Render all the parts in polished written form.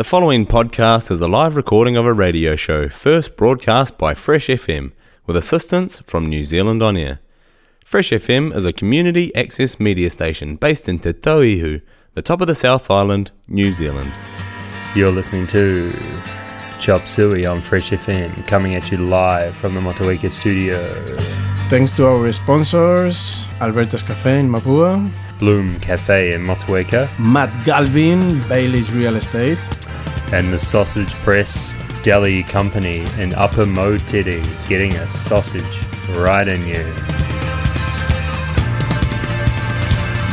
The following podcast is a live recording of a radio show first broadcast by Fresh FM with assistance from New Zealand On Air. Fresh FM is a community access media station based in Te Tauihu, the top of the South Island, New Zealand. You're listening to Chop Suey on Fresh FM, coming at you live from the Motueka studio. Thanks to our sponsors, Alberta's Cafe in Mapua, Bloom Cafe in Motueka, Matt Galvin, Bailey's Real Estate, and the Sausage Press Deli Company in Upper Motueka, getting a sausage right in you.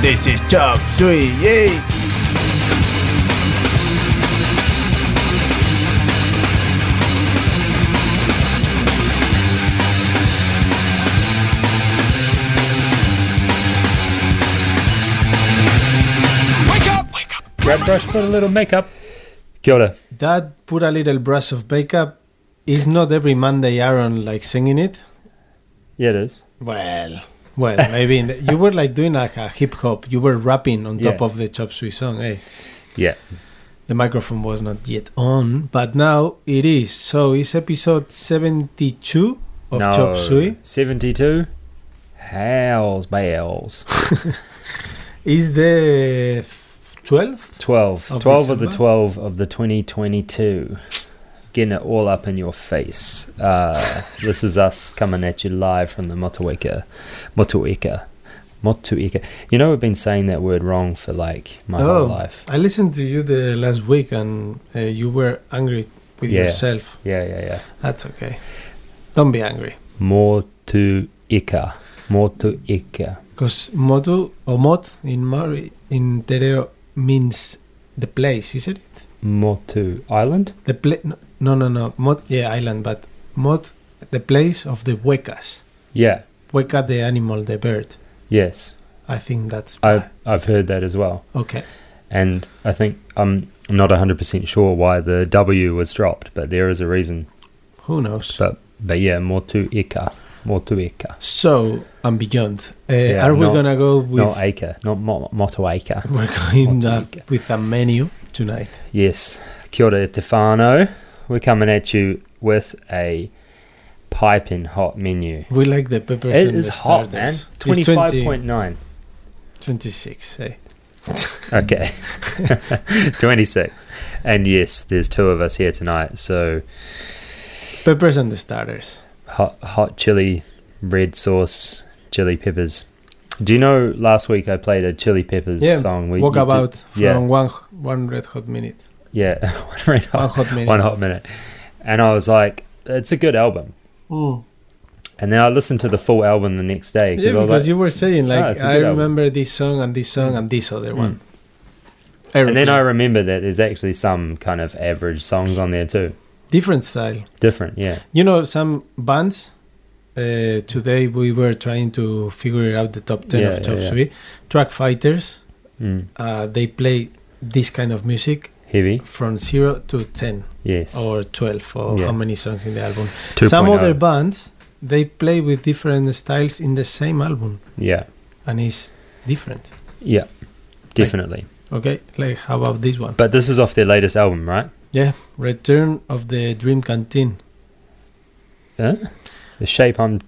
This is Chop Suey, yay! Grab brush, put a little makeup. Kia ora. That put a little brush of makeup is not every Monday Aaron like singing it. Yeah, it is. Well, maybe you were like doing like a hip hop. You were rapping on top of the Chop Suey song, eh? Yeah. The microphone was not yet on, but now it is. So it's episode 72 of Chop Suey. 72? Howls, bells. Is the 12 of the 12 of the 2022, getting it all up in your face. This is us coming at you live from the Motueka. You know, we've been saying that word wrong for like my whole life. I listened to you the last week and you were angry with yourself. Yeah. That's okay. Don't be angry. Motueka. Because motu or mot in tereo means the place, isn't it? Motu island. The place? No. Mot, yeah, island, but mot, the place of the huecas. Yeah. Hueca, the animal, the bird. Yes. I think that's. I've heard that as well. Okay. And I think I'm not 100% sure why the W was dropped, but there is a reason. Who knows? But yeah, Motueka. So and beyond. Are we gonna go with not acre, not Motueka? We're going with a menu tonight. Yes. Kia ora Tefano. We're coming at you with a piping hot menu. We like the peppers. It is hot, man. 25.9. 26, eh? Okay. 26. And yes, there's two of us here tonight, so peppers and the starters. Hot chili, red sauce, chili peppers. Do you know last week I played a chili peppers song? We walk about from one red hot minute. Yeah, one hot minute. And I was like, it's a good album. Mm. And then I listened to the full album the next day. Yeah, because you were saying like, I remember album. This song and this song and this other one. And then I remember that there's actually some kind of average songs on there too. Different style. Different, yeah. You know, some bands, today we were trying to figure out the top 10 of Chop Suey. Yeah. Truck Fighters, they play this kind of music. Heavy. From 0 to 10. Yes. Or 12, or how many songs in the album. 2.0. Some other bands, they play with different styles in the same album. Yeah. And it's different. Yeah, definitely. Like how about this one? But this is off their latest album, right? Yeah, Return of the Dream Canteen. Huh? The Shape I'm...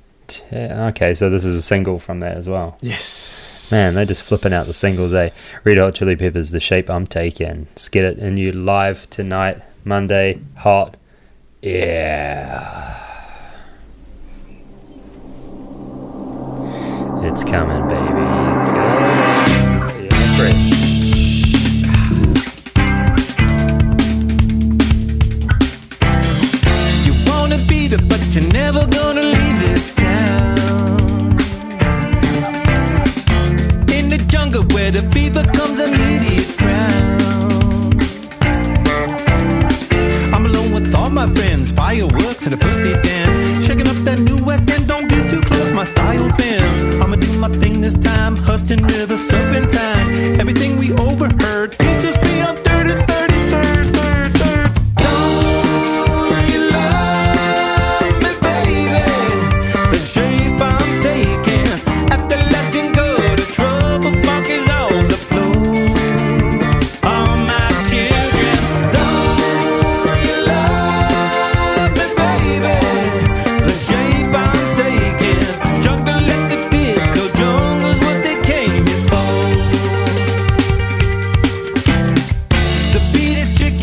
Okay, so this is a single from that as well. Yes. Man, they're just flipping out the singles, eh? Red Hot Chili Peppers, The Shape I'm Taking. Let's get it in you live tonight, Monday, hot. Yeah. It's coming, baby. Yeah, fresh. But you're never gonna leave this town. In the jungle where the fever comes immediate crown. I'm alone with all my friends, fireworks and a pussy dance. Shaking up that new West End, don't get too close, my style bends. I'ma do my thing this time, Hudson River Serpentine. Everything we overheard could just be on 33rd. Don't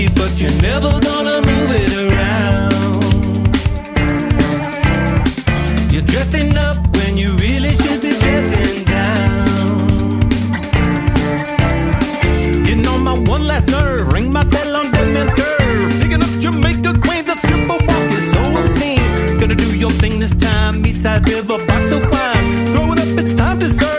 baby, but you're never gonna move it around. You're dressing up when you really should be dressing down. Getting on my one last nerve, ring my bell on them and curve. Picking up Jamaica, Queens, a simple walk is so obscene. Gonna do your thing this time, Eastside River, box of wine. Throw it up, it's time to serve.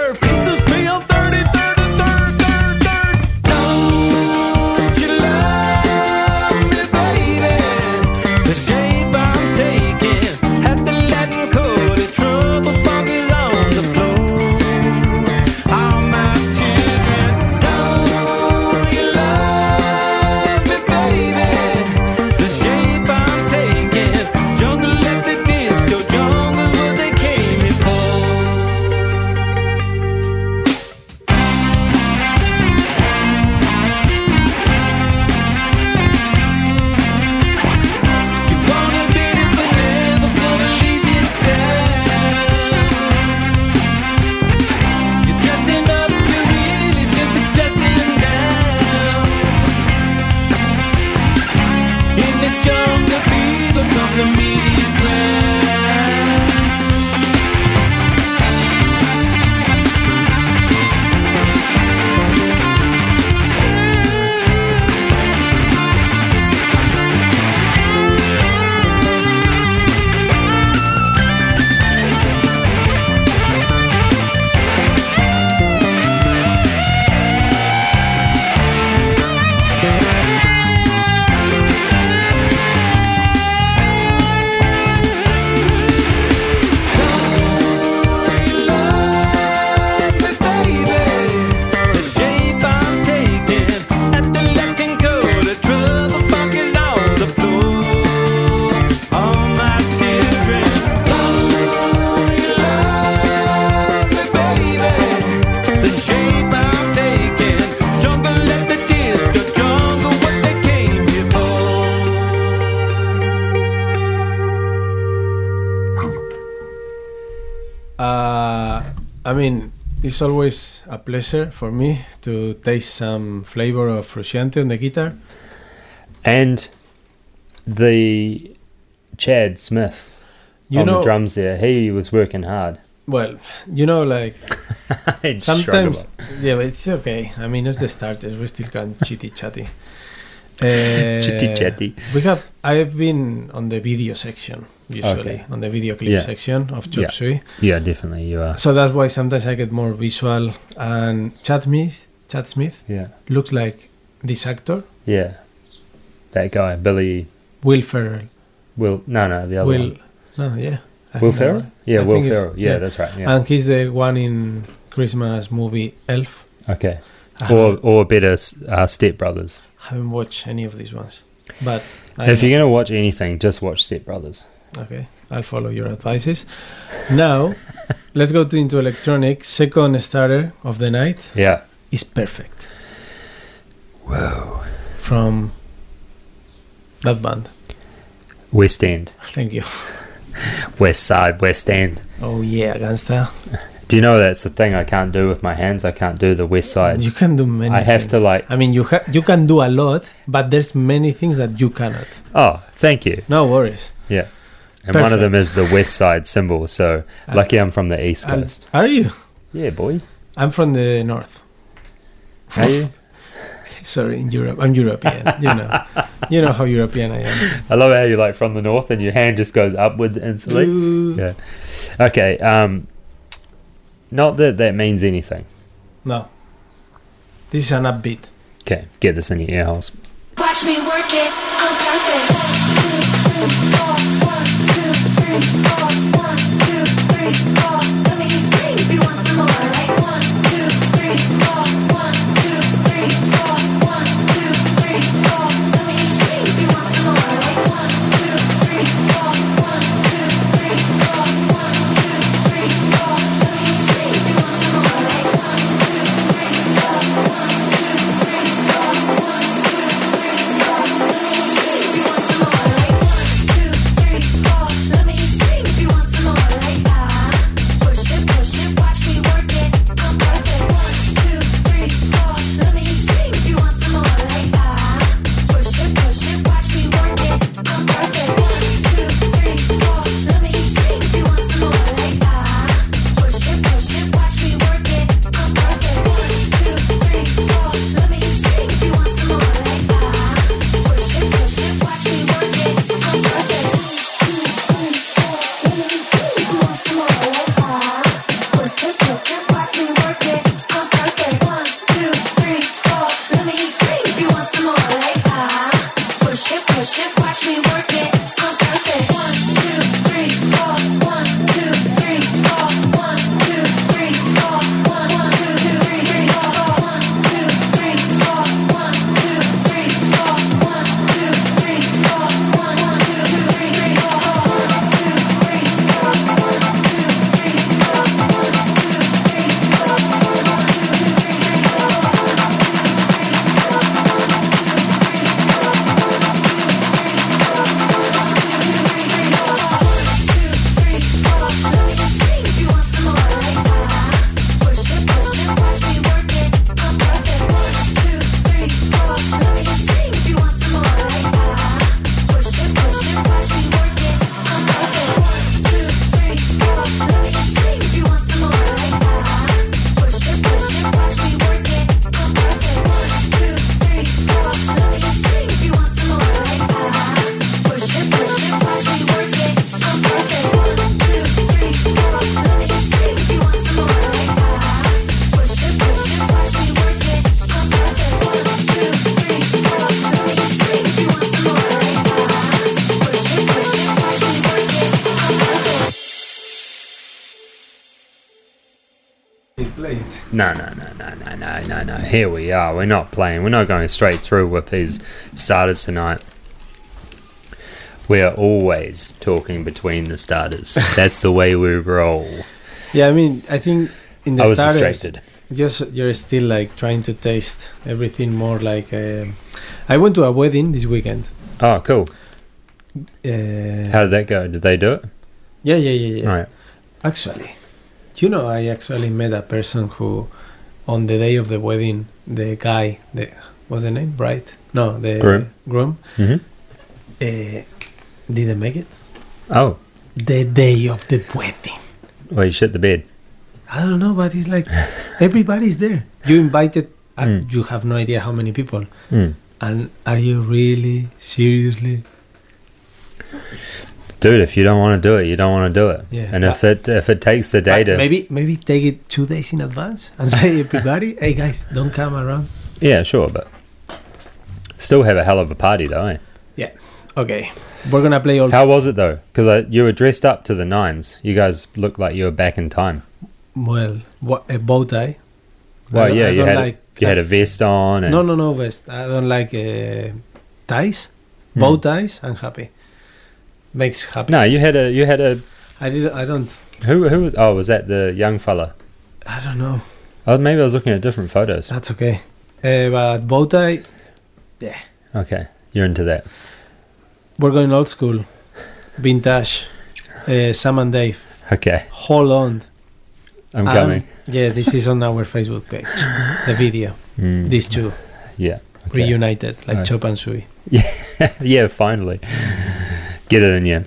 It's always a pleasure for me to taste some flavor of Frusciante on the guitar. And the Chad Smith on the drums there, he was working hard. Well, sometimes... Yeah, but it's okay. I mean, as the starters, we still can chitty-chatty. Chitty-chatty. I've been on the video section. Usually, on the video clip section of Chop Suey. Yeah, definitely you are. So that's why sometimes I get more visual. And Chad Smith looks like this actor. Yeah, that guy, Will Ferrell. Will Ferrell? Yeah, Will Ferrell. Yeah, that's right. Yeah. And he's the one in Christmas movie Elf. Okay. Or better, Step Brothers. I haven't watched any of these ones. But if you're going to watch anything, just watch Step Brothers. Okay, I'll follow your advices. Now, let's go into electronic. Second starter of the night is Perfect. Whoa. From that band. West End. Thank you. West Side, West End. Oh, yeah, gangsta. Do you know that's the thing I can't do with my hands? I can't do the West Side. You can do many things. I have to you can do a lot, but there's many things that you cannot. Oh, thank you. No worries. Yeah. And Perfect. One of them is the West Side symbol, so lucky I'm from the East Coast. Are you? Yeah, boy. I'm from the North. Are you? Sorry, in Europe. I'm European, You know how European I am. I love how you're like from the North and your hand just goes upward instantly. Yeah. Okay, not that means anything. No. This is an upbeat. Okay, get this in your ear holes. Watch me work it, I'm perfect. No. Here we are. We're not playing. We're not going straight through with these starters tonight. We are always talking between the starters. That's the way we roll. Yeah, I mean, I think in the starters... I was distracted. Just you're still like trying to taste everything more like... I went to a wedding this weekend. Oh, cool. How did that go? Did they do it? Yeah. Right. Actually, you know, I actually met a person who, on the day of the wedding, the guy, what's the name? Bride? No, the groom. Mm-hmm. Didn't make it. Oh. The day of the wedding. Well, you shit the bed. I don't know, but it's like everybody's there. You invited, you have no idea how many people. Mm. And are you really, seriously? Dude, if you don't want to do it, you don't want to do it. Yeah, and if it takes the day to... Maybe take it 2 days in advance and say, everybody, hey guys, don't come around. Yeah, sure, but still have a hell of a party though, eh? Yeah, okay. We're going to play all... How was it though? Because you were dressed up to the nines. You guys looked like you were back in time. Well, a bow tie. Well, yeah, you had a vest on. And no vest. I don't like ties. Bow ties, I'm happy. Makes happy. No, you had a. I don't. Who? Oh, was that the young fella? I don't know. Oh, maybe I was looking at different photos. That's okay. But bow tie, yeah. Okay, you're into that. We're going old school, vintage. Sam and Dave. Okay. Hold on. I'm coming. Yeah, this is on our Facebook page. The video. These two. Yeah. Okay. Reunited, like Chop and Suey. Yeah. Yeah. Finally. Get it in you.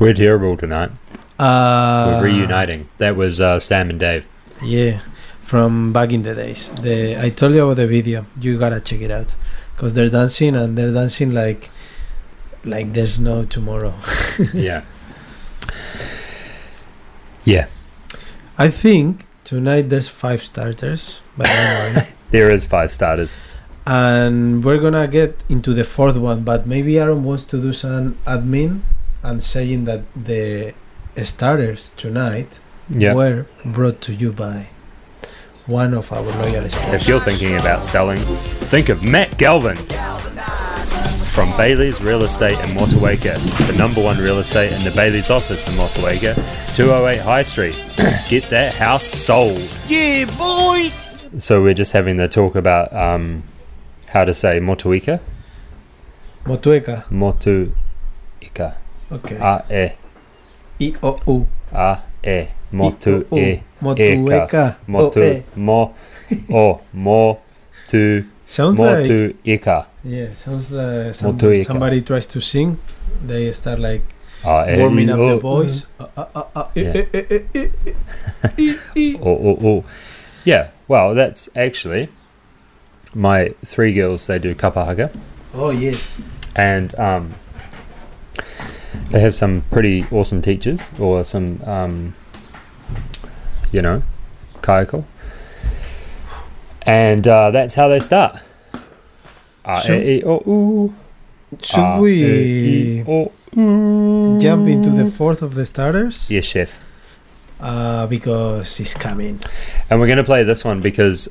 We're terrible tonight. We're reuniting. That was Sam and Dave. Yeah, from back in the days. I told you about the video. You gotta check it out because they're dancing and they're dancing like there's no tomorrow. Yeah. Yeah. I think tonight there's 5 starters. But there is 5 starters. And we're gonna get into the 4th one, but maybe Aaron wants to do some admin. And saying that the starters tonight were brought to you by one of our loyalists. If you're thinking about selling, think of Matt Galvin from Bailey's Real Estate in Motueka, the #1 real estate in the Bailey's office in Motueka, 208 High Street. Get that house sold. Yeah, boy! So we're just having the talk about how to say Motueka. Motueka. Motueka. Okay. A-E. I-O-U. A-E. Motueka. Motueka. Motu. Mo. O. Mo. Tu. Sounds Motueka. Like, yeah, sounds like somebody tries to sing. They start like warming up their voice. Yeah, well, that's actually my three girls. They do kapahaka. Oh, yes. And they have some pretty awesome teachers, or some, you know, kayako. And that's how they start. Should we jump into the fourth of the starters? Yes, chef. Because it's coming. And we're going to play this one because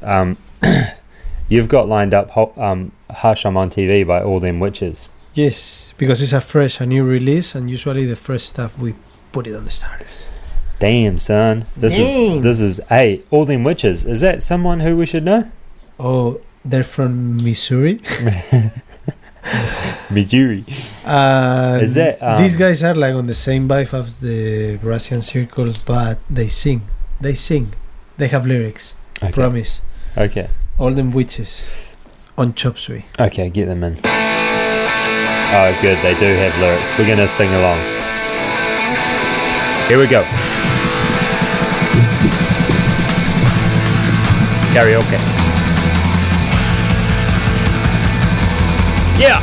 you've got lined up Hush I'm on TV by All Them Witches. Yes, because it's a new release, and usually the fresh stuff, we put it on the starters. Damn, son. This is hey, All Them Witches. Is that someone who we should know? Oh, they're from Missouri. Missouri. Is that these guys are like on the same vibe as the Brazilian circles, but they sing. They sing. They have lyrics. Okay. Promise. Okay. All Them Witches on Chop Suey. Okay, get them in. Oh, good. They do have lyrics. We're gonna sing along. Here we go. Karaoke. Yeah.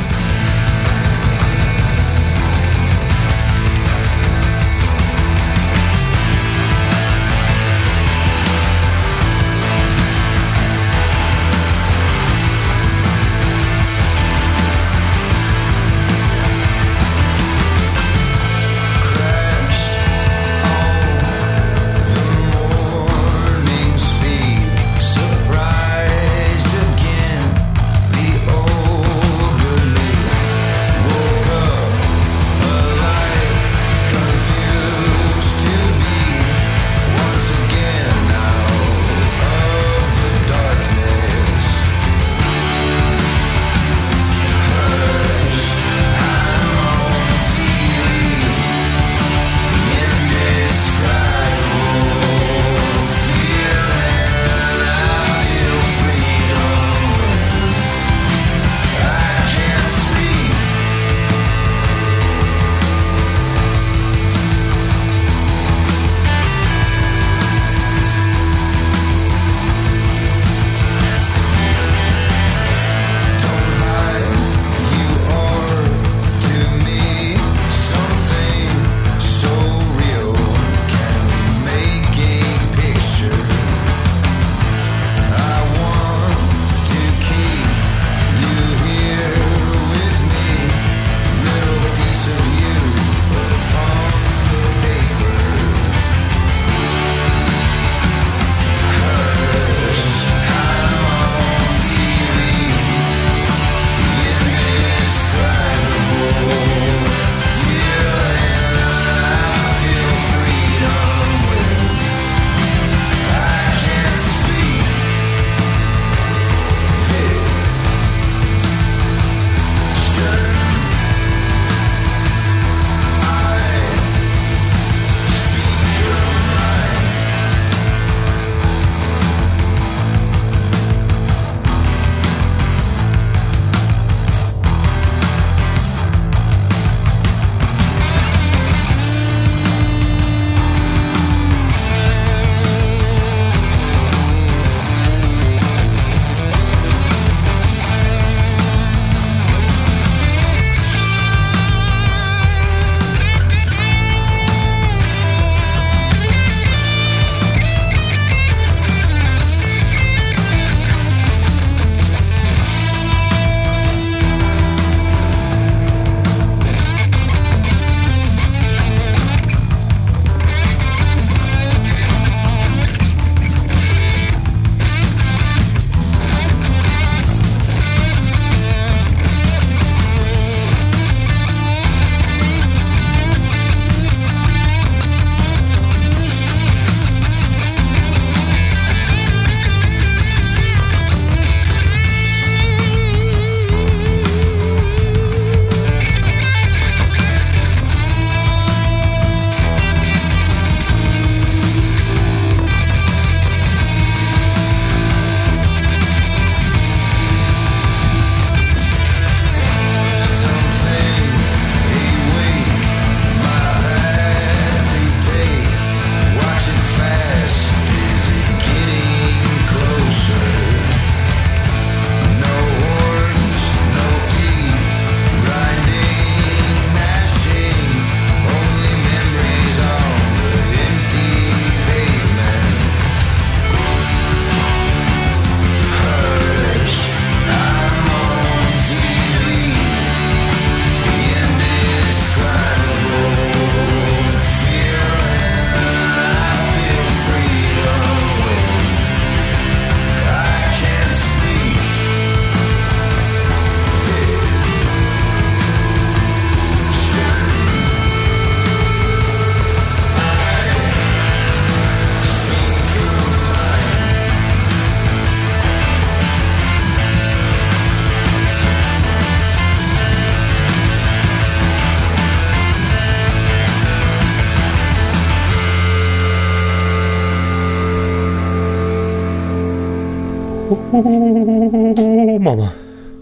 Oh, mama.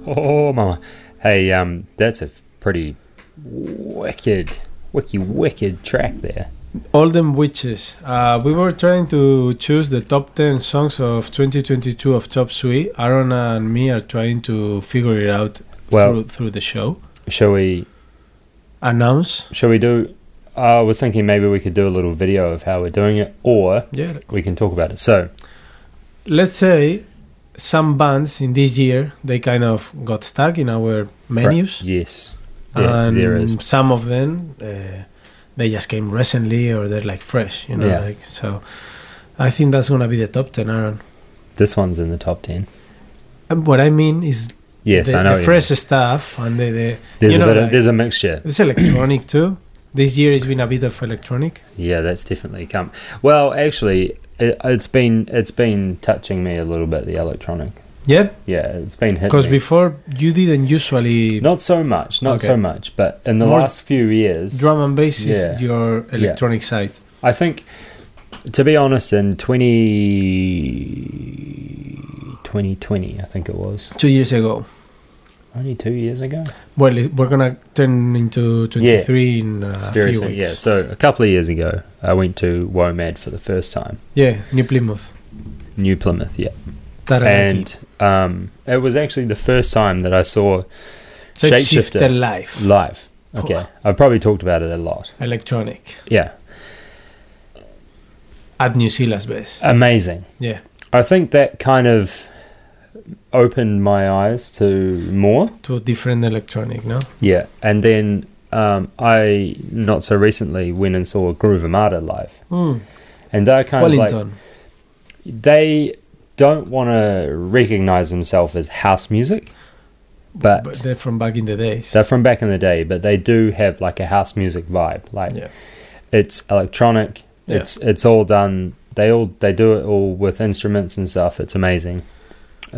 Oh, mama. Hey, that's a pretty wicked track there. All Them Witches. We were trying to choose the top 10 songs of 2022 of Chop Suey. Aaron and me are trying to figure it out through the show. Shall we announce? Shall we do... I was thinking maybe we could do a little video of how we're doing it, or we can talk about it. So, let's say some bands in this year, they kind of got stuck in our menus. Right. Yes. Yeah, and there is. Some of them... they just came recently, or they're like fresh, you know. Yeah. Like, so I think that's gonna be the top 10, Aaron. This one's in the top 10. And what I mean is, yes, I know the fresh stuff, and the there's, you know, a bit of, like, there's a mixture. There's electronic too. This year has been a bit of electronic. Yeah, that's definitely come. Well, actually, it's been touching me a little bit, the electronic. Yep. Yeah, it's been hitting. Because before you didn't usually. Not so much, but in the last few years. Drum and bass is your electronic side. I think, to be honest, in 2020, I think it was. 2 years ago. Only 2 years ago? Well, we're going to turn into 23 in a few weeks. Yeah, so a couple of years ago, I went to WOMAD for the first time. Yeah, New Plymouth, yeah. And it was actually the first time that I saw Shapeshifter live. Okay, I probably talked about it a lot. Electronic. Yeah. At New Zealand's best. Amazing. Yeah. I think that kind of opened my eyes to more. To a different electronic, no? Yeah. And then I, not so recently, went and saw Groove Armada live. Mm. And they're kind of like... They... don't want to recognize themselves as house music, but they're from back in the days. They're from back in the day, but they do have like a house music vibe. Like it's electronic. Yeah. It's all done. They do it all with instruments and stuff. It's amazing.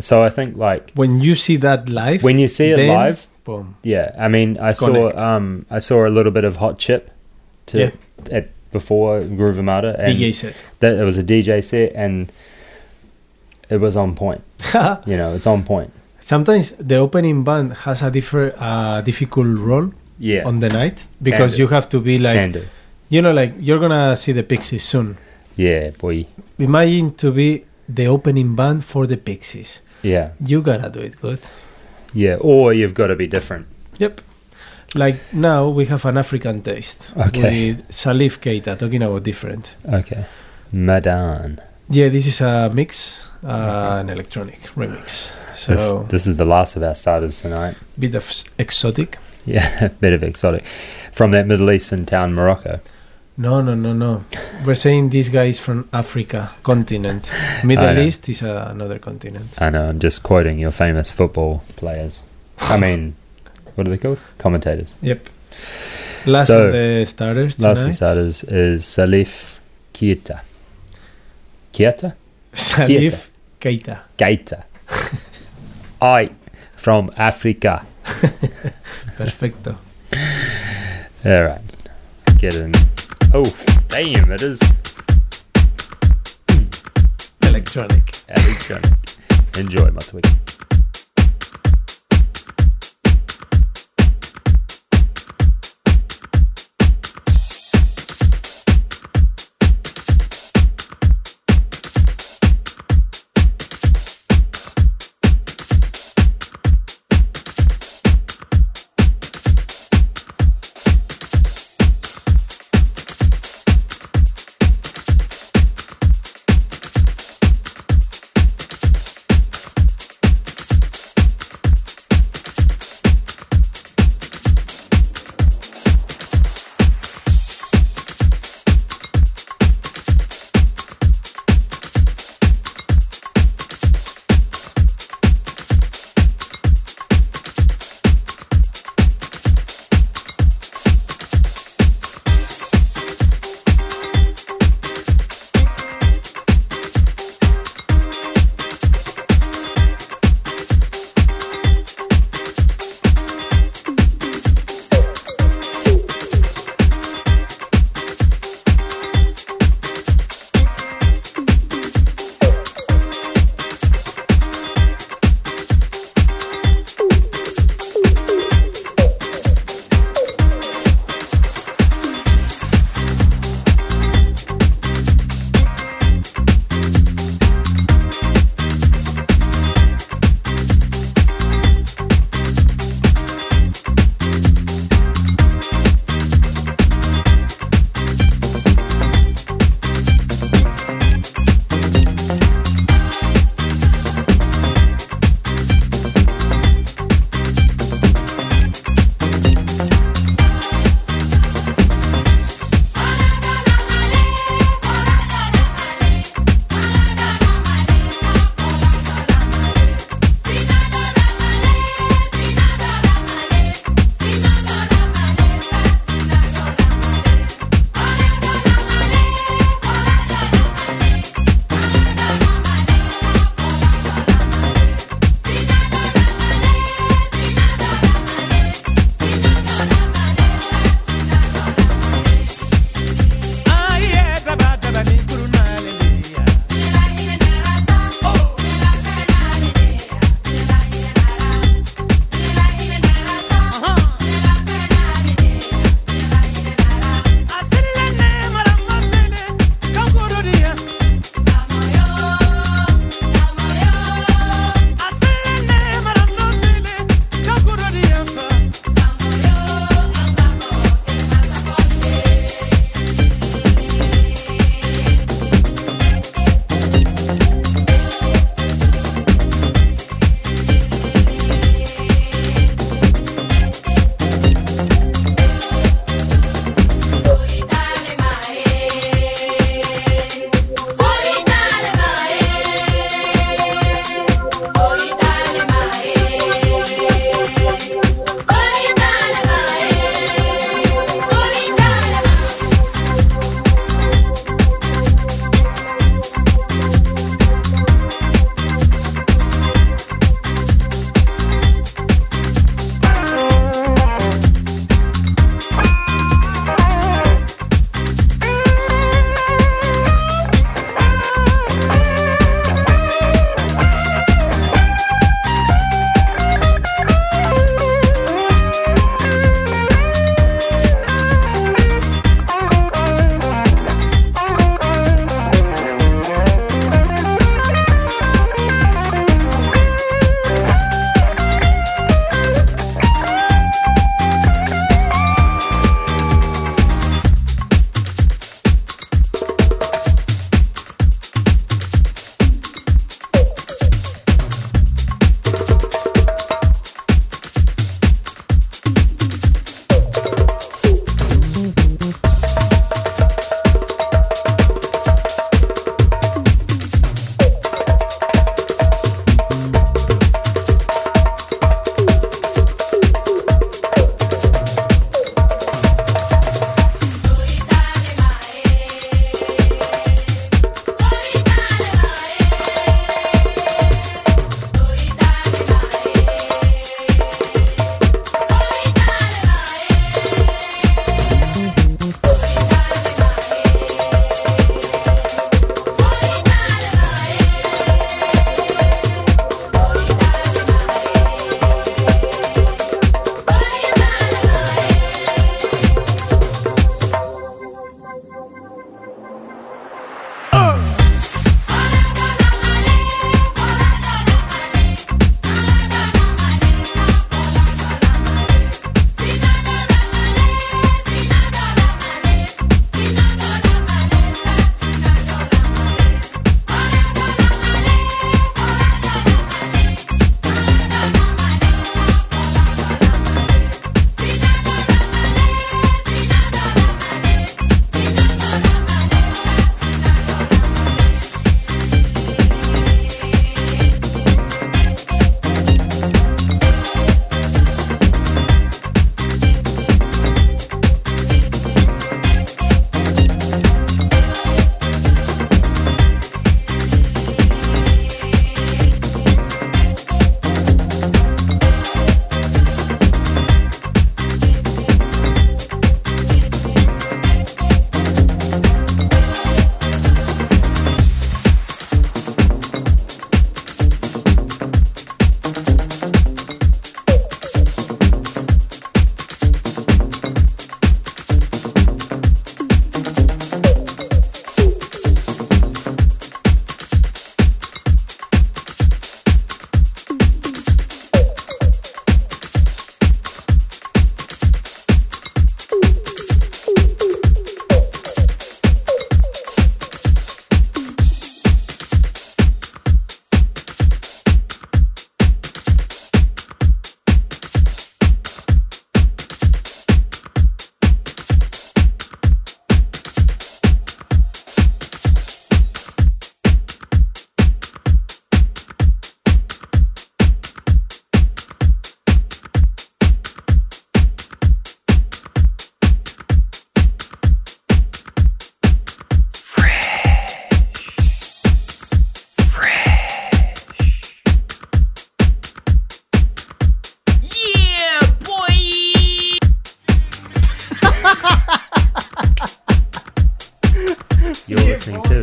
So I think like when you see that live, boom. Yeah, I mean, I saw a little bit of Hot Chip before Groove Armada, and DJ set. It was a DJ set and. It was on point. You know, it's on point. Sometimes the opening band has a difficult role on the night, because you have to be like, you know, like you're going to see the Pixies soon. Yeah, boy. Imagine to be the opening band for the Pixies. Yeah. You got to do it good. Yeah, or you've got to be different. Yep. Like now we have an African taste. Okay. With Salif Keita, talking about different. Okay. Madan. Yeah, this is a mix, an electronic remix. So this is the last of our starters tonight. Bit of exotic. Yeah, bit of exotic. From that Middle Eastern town, Morocco. No. We're saying this guy is from Africa, continent. Middle East is another continent. I know, I'm just quoting your famous football players. I mean, what are they called? Commentators. Yep. Last of the starters tonight. Last of the starters is Salif Keita. Kyoto? Salif Keita. I from Africa. Perfecto. All right. Get in. Oh, damn, it is. Electronic. Enjoy, Motueka.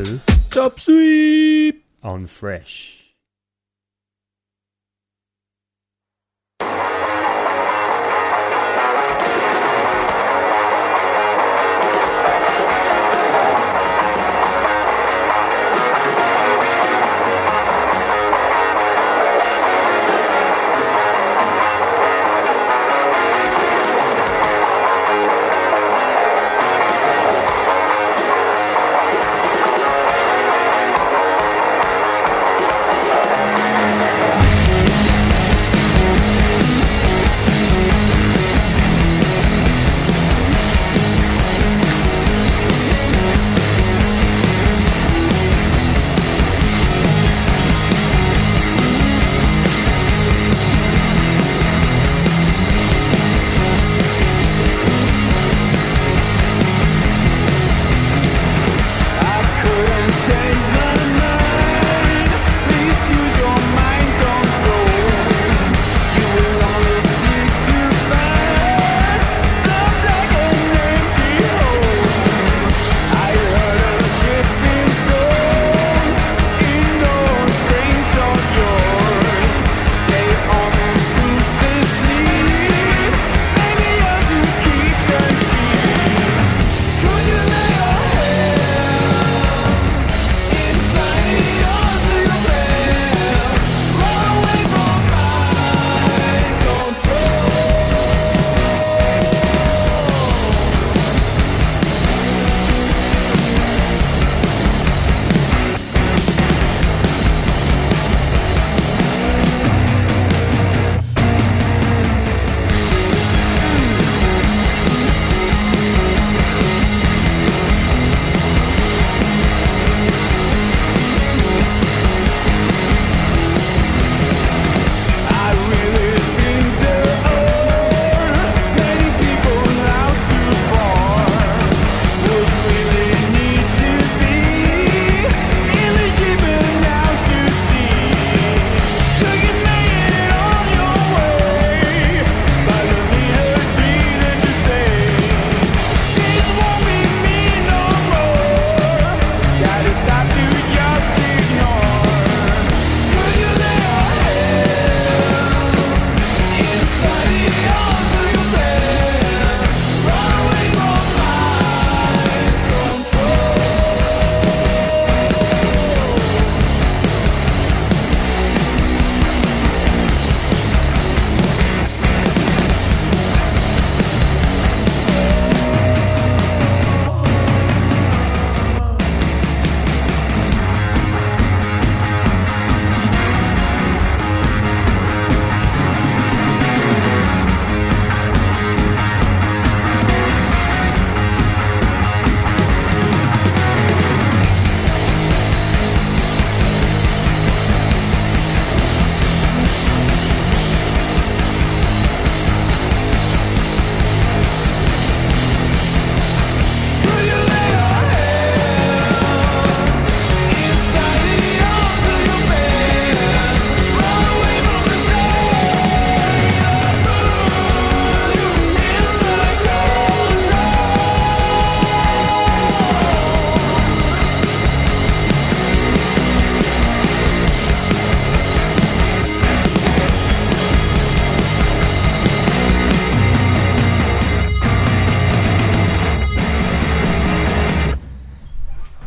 to Chop Suey on Fresh.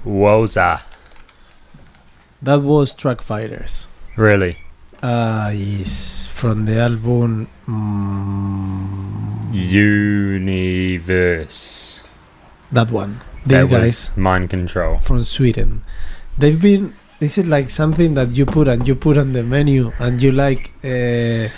Wowza. That was Truck Fighters. Really? Yes. From the album Universe. That one. These guys. Mind Control. From Sweden. They've been. Is it like something that you put on the menu and you like? You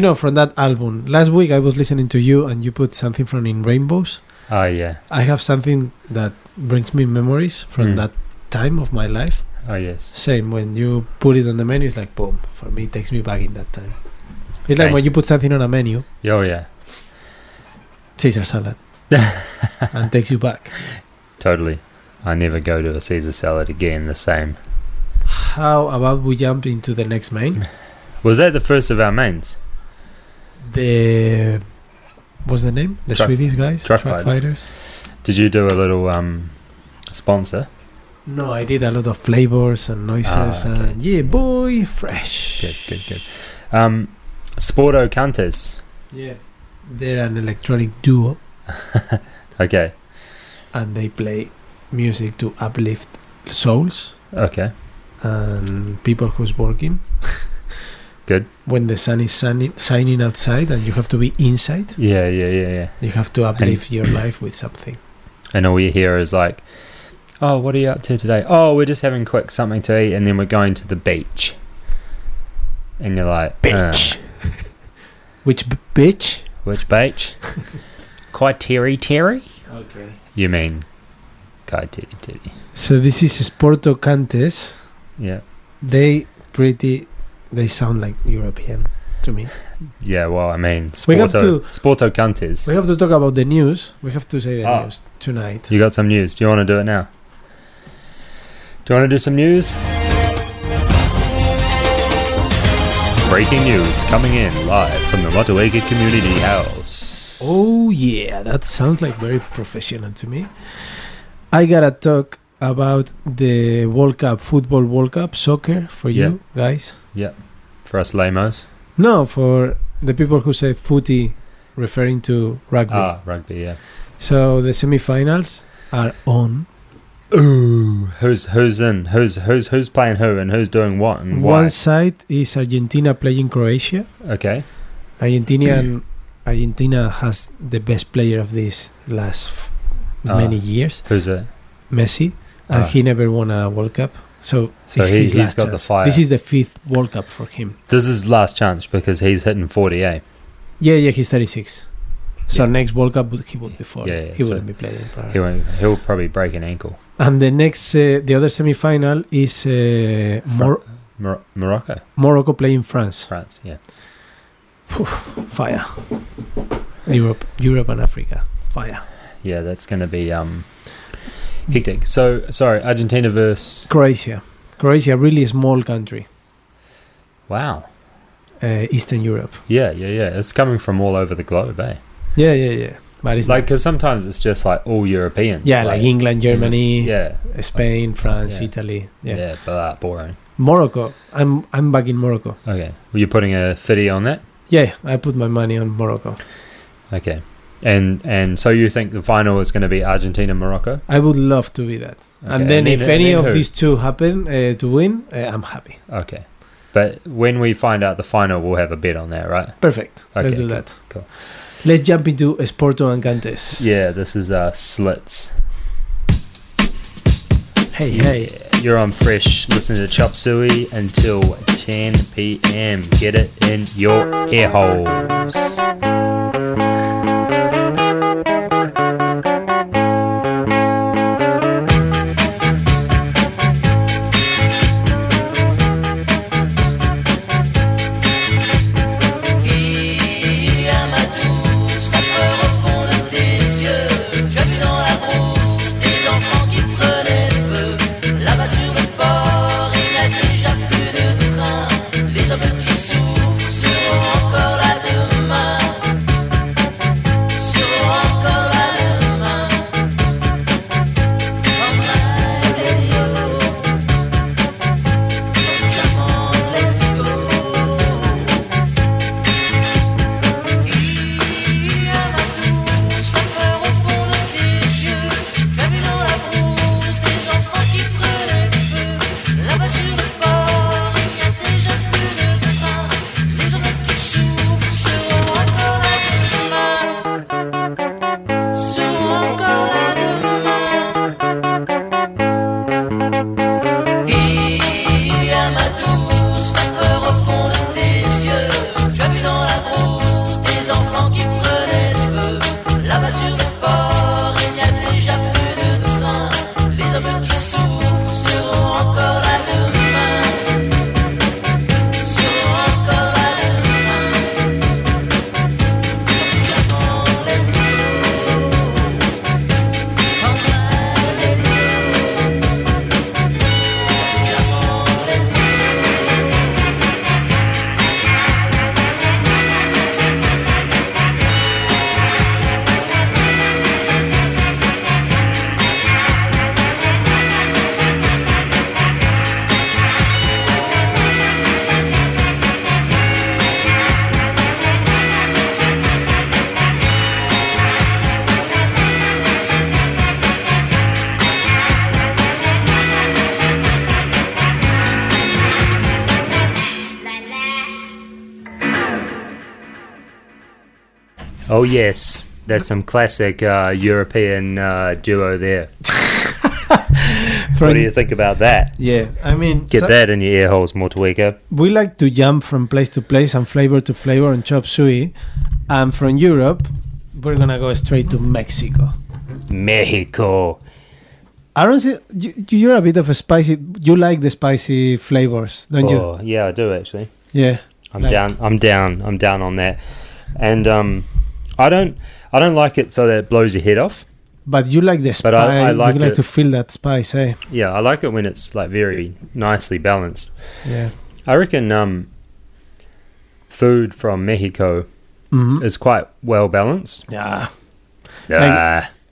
know, from that album. Last week I was listening to you and you put something from In Rainbows. Oh, yeah. I have something that brings me memories from that time of my life. Oh, yes. Same, when you put it on the menu, it's like, boom. For me, it takes me back in that time. It's like when you put something on a menu. Oh, yeah. Caesar salad. And takes you back. Totally. I never go to a Caesar salad again the same. How about we jump into the next main? Was that the first of our mains? What's the name? The Swedish guys? Truck Fighters. Did you do a little sponsor? No, I did a lot of flavors and noises. Okay. And yeah, boy, fresh. Good. Sporto Kantès. Yeah, they're an electronic duo. Okay. And they play music to uplift souls. Okay. And people who's working. Good. When the sun is shining outside and you have to be inside. Yeah. You have to uplift your life with something. And all you hear is like, oh, what are you up to today? Oh, we're just having quick something to eat and then we're going to the beach. And you're like, beach. Which beach? Which beach? Kaiteri. Okay. You mean Kaiteri. So this is Sporto Kantès. Yeah. They sound like European to me. Yeah, well, I mean, Sporto Kantès. We have to talk about the news. We have to say the news tonight. You got some news. Do you want to do it now? Do you want to do some news? Breaking news coming in live from the Motueka Community House. Oh, yeah. That sounds like very professional to me. I got to talk about the World Cup, football World Cup, soccer for you guys. Yeah, for us lamos. No, for the people who say footy, referring to rugby. Ah, rugby, yeah. So the semi-finals are on. Ooh, who's in? Who's playing who and who's doing what and why? One side is Argentina playing Croatia. Okay. Argentina has the best player of these last many years. Who's it? Messi, and he never won a World Cup. So he's got chance. The fire. This is the 5th World Cup for him. This is last chance because he's hitting 40, eh? Yeah, he's 36. So next World Cup he would be 40. Yeah, he wouldn't be playing. Probably. He'll probably break an ankle. And the next, the other semi-final is Morocco. Morocco playing France. France, yeah. Whew, fire. Europe and Africa, fire. Yeah, that's going to be hectic. So, sorry, Argentina versus... Croatia, really small country. Wow. Eastern Europe. Yeah. It's coming from all over the globe, eh? Yeah. But it's like, because sometimes it's just like all Europeans. Yeah, like England, Germany, Spain, France, Italy. Yeah, but boring. Morocco. I'm back in Morocco. Okay. Were you putting a 50 on that? Yeah, I put my money on Morocco. Okay. And so you think the final is going to be Argentina Morocco? I would love to be that. Okay. And then if any of these two happen to win, I'm happy. Okay. But when we find out the final, we'll have a bet on that, right? Perfect. Okay, let's do that. Cool. Let's jump into Sporto and Kantès. Yeah, this is Slits. Hey. You're on Fresh, listening to Chop Suey until 10 p.m. Get it in your ear holes. Oh, yes. That's some classic European duo there. What do you think about that? Yeah, I mean... Get that in your ear holes, Motueka. We like to jump from place to place and flavor to flavor on Chop Suey. And from Europe, we're going to go straight to Mexico. Mexico. I don't see... You're a bit of a spicy... You like the spicy flavors, don't you? Yeah, I do, actually. Yeah. I'm down on that. And I don't like it so that it blows your head off. But you like the spice. I like to feel that spice, eh? Yeah, I like it when it's like very nicely balanced. Yeah, I reckon food from Mexico is quite well balanced. Yeah,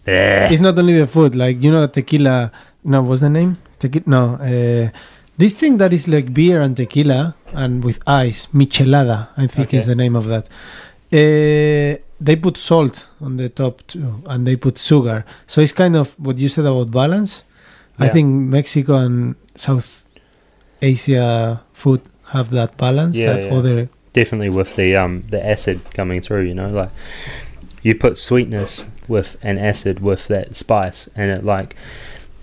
it's not only the food. Like, you know, tequila. No, what's the name? Tequila. No, this thing that is like beer and tequila and with ice, michelada. I think is the name of that. They put salt on the top too, and they put sugar. So it's kind of what you said about balance. Yeah. I think Mexico and South Asia food have that balance. Yeah, that other definitely with the acid coming through. You know, like you put sweetness with an acid with that spice, and it like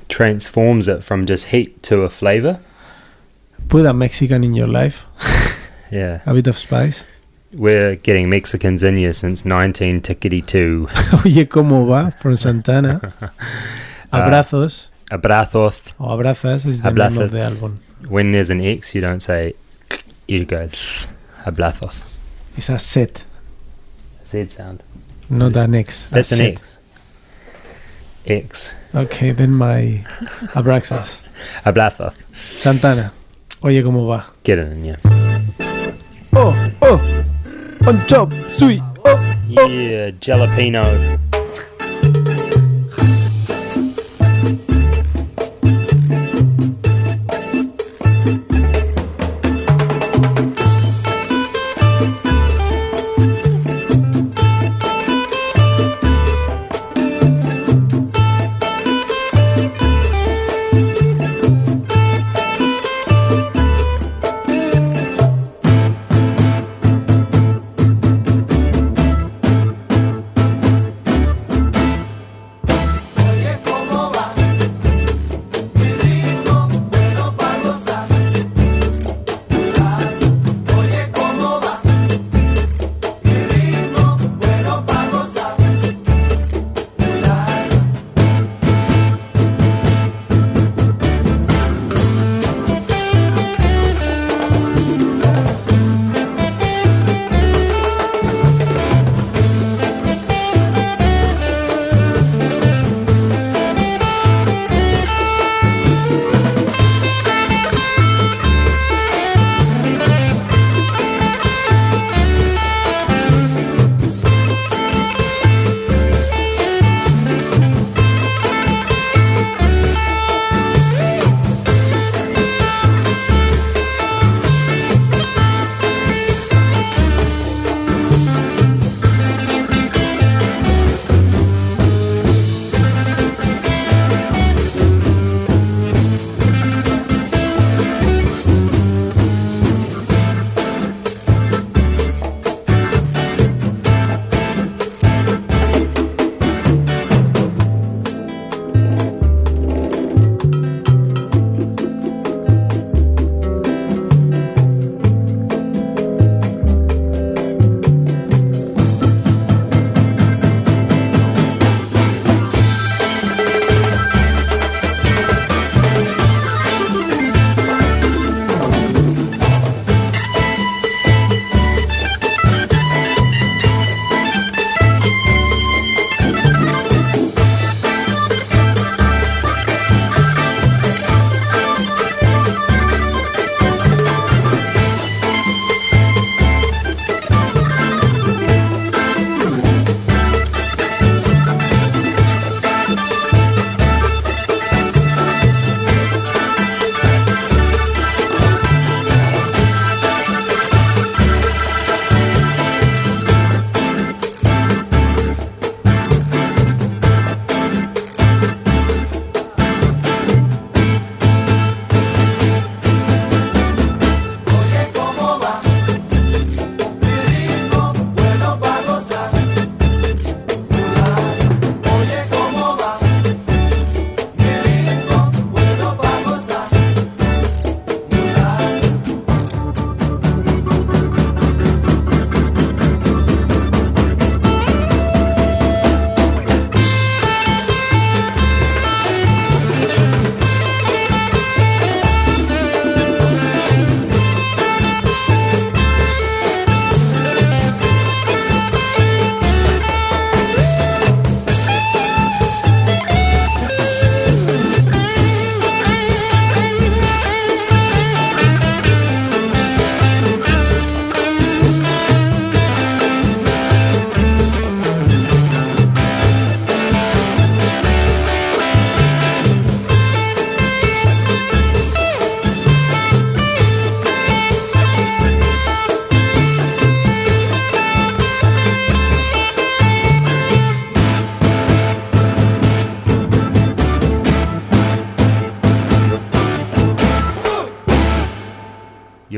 transforms it from just heat to a flavor. Put a Mexican in your life. Yeah, a bit of spice. We're getting Mexicans in here since 1992. Oye, ¿cómo va? From Santana. Abrazos. Abrazos. Oh, Abrazos is the name of the album. When there's an X, you don't say, you go, Abrazos. It's a Z. Z sound. Not an X. That's an X. X. Okay, then my Abrazos. Abrazos. Santana. Oye, ¿cómo va? Get it in, Oh, oh. On Chop Suey. Oh, oh. Yeah, jalapeno.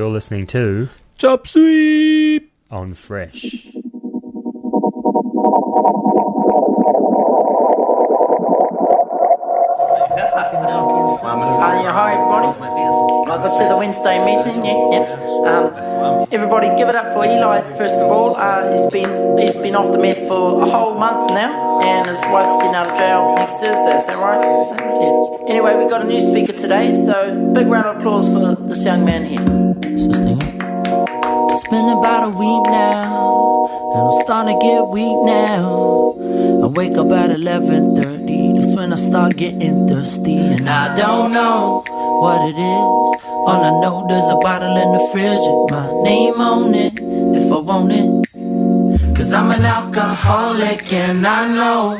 you're listening to Chop Suey on Fresh. Hi, everybody. Welcome to the Wednesday meeting. Everybody, give it up for Eli. First of all, he's been off the meth for a whole month now, and his wife's been out of jail next Thursday. Is that right? Yeah. Anyway, we got a new speaker today, so big round of applause for this young man here. It's been about a week now, and I'm starting to get weak now. I wake up at 11:30. That's when I start getting thirsty, and I don't know what it is. All I know, there's a bottle in the fridge with my name on it, if I want it. Cause I'm an alcoholic and I know.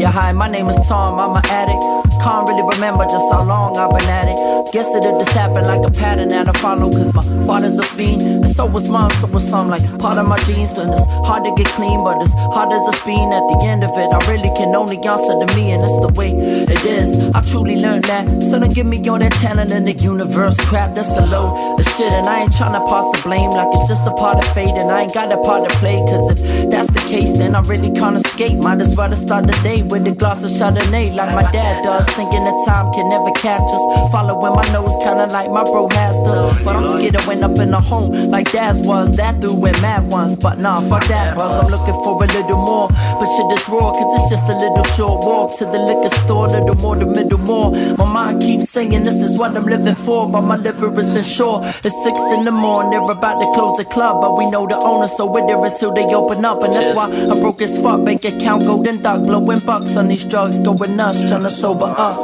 Yeah, hi, my name is Tom, I'm an addict. Can't really remember just how long I've been at it. Guess it'll just happen like a pattern that I follow. Cause my father's a fiend, and so was mom, so was some. Like part of my genes, but it's hard to get clean. But it's hard as a bean. At the end of it, I really can only answer to me. And that's the way it is, I truly learned that. So don't give me all that talent in the universe crap. That's a load of shit, and I ain't tryna pass the blame. Like it's just a part of fate, and I ain't got a part to play. Cause if that's the case, then I really can't escape. Might as well to start the day with a glass of Chardonnay, like my dad does. Thinking the time can never catch us. Following my nose, kinda like my bro has does. But I'm scared I went up in a home like Daz was. That dude went mad once, but nah, fuck that was. I'm looking for a little more, but shit is raw. Cause it's just a little short walk to the liquor store. Little more to middle more. My mind keeps singing, this is what I'm living for. But my liver isn't sure. It's 6 in the morning, they're about to close the club. But we know the owner, so we're there until they open up. And that's why I'm broke as fuck. Bank account golden duck, blowing bucks on these drugs, going nuts, trying to sober up. I woke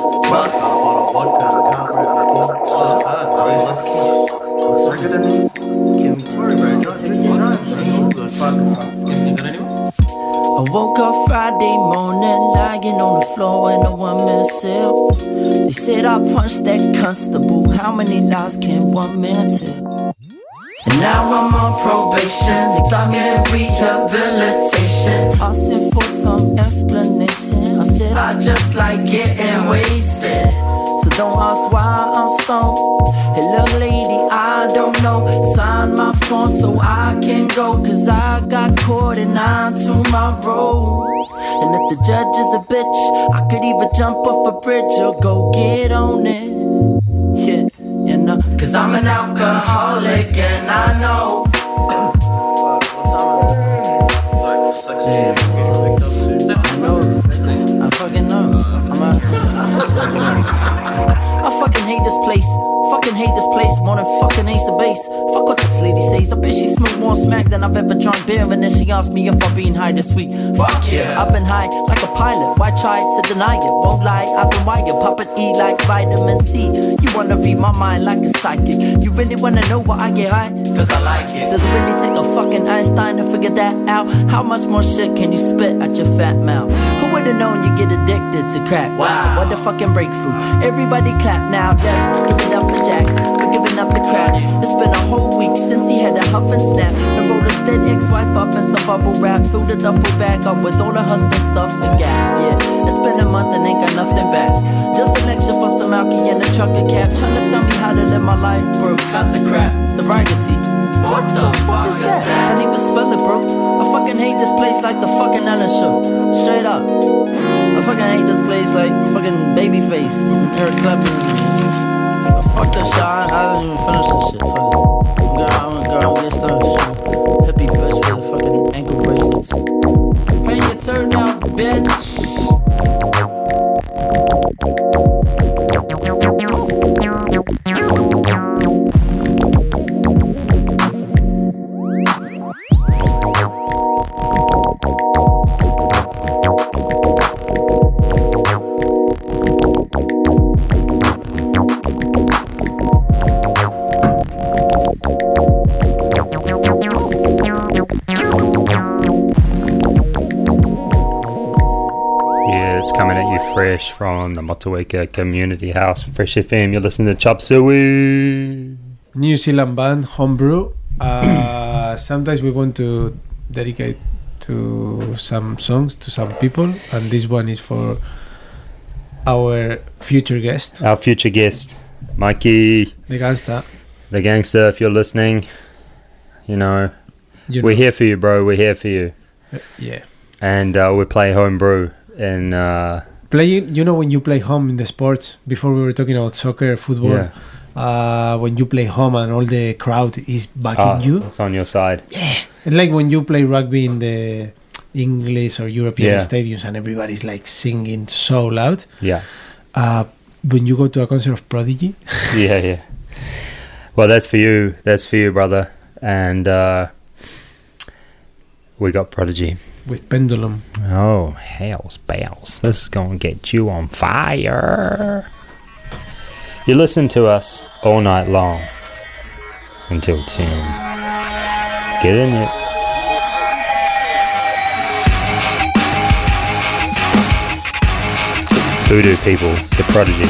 up Friday morning, lying on the floor in a one-man cell. They said I punched that constable. How many lies can one man tell? And now I'm on probation, stuck in rehabilitation, asking for some explanation. I just like getting wasted, so don't ask why I'm stoned. Hello lady, I don't know. Sign my phone so I can go. Cause I got caught and I'm tomorrow. And if the judge is a bitch, I could even jump off a bridge or go get on it. Yeah, you know. Cause I'm an alcoholic and I know. I fucking hate this place. Fucking hate this place. More than fucking ace the base. Fuck what this lady says. I bet she smoked more smack than I've ever drunk beer. And then she asked me if I've been high this week. Fuck yeah, I've been high like a pilot. Why try to deny it? Won't lie, I've been wired. Puppet E like vitamin C. You wanna read my mind like a psychic. You really wanna know why I get high? Cause I like it. Does it really take a fucking Einstein to figure that out? How much more shit can you spit at your fat mouth? Who would've known you get addicted to crack? Wow, what a fucking breakthrough. Everybody clap now, that's giving up the jack, for giving up the crack. It's been a whole week since he had a huff and snap. And rolled his dead ex-wife up in some bubble wrap. Filled the duffel bag up with all the husband stuff and gap. Yeah, it's been a month and ain't got nothing back. Just an extra for some alky and a trucker cap. Trying to tell me how to live my life, bro. Cut the crap, sobriety. What the fuck is that? I can't even spell it, bro. I fucking hate this place like the fucking Ellen show. Straight up. I fucking hate this place like fucking Babyface and Eric Clapton. Fuck this shit. I didn't even finish this shit. Fuck it. I'm gonna waste that shit. Hippie bitch with the fucking ankle bracelets. Pay your turn now, bitch. Fresh from the Motueka Community House, Fresh FM. You're listening to Chop Suey, New Zealand band, homebrew. Sometimes we want to dedicate to some songs, to some people, and this one is for our future guest. Our future guest, Mikey. The gangster. The gangster, if you're listening, you know, we're here for you, bro. We're here for you. Yeah. And we play home brew and... Playing, you know, when you play home in the sports, before we were talking about soccer, football, when you play home and all the crowd is backing you. It's on your side. Yeah. And like when you play rugby in the English or European stadiums and everybody's like singing so loud. Yeah. When you go to a concert of Prodigy. Yeah, yeah. Well, that's for you. That's for you, brother. And we got Prodigy. With Pendulum. Oh, hell's bells. This is going to get you on fire. You listen to us all night long until 10. Get in it. Voodoo people, the Prodigy.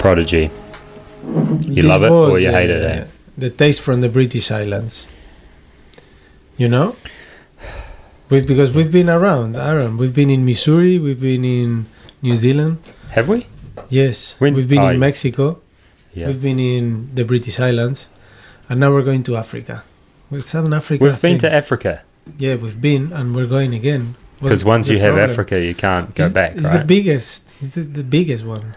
Prodigy. You love it or you hate it? Eh? The taste from the British Islands. You know? Because we've been around, Aaron. We've been in Missouri. We've been in New Zealand. Have we? Yes. We've been in Mexico. Yeah. We've been in the British Islands. And now we're going to Africa. With Southern Africa. We've been to Africa. Yeah, we've been, and we're going again. Because once you have Africa, you can't go back, right? It's the biggest. It's the biggest one.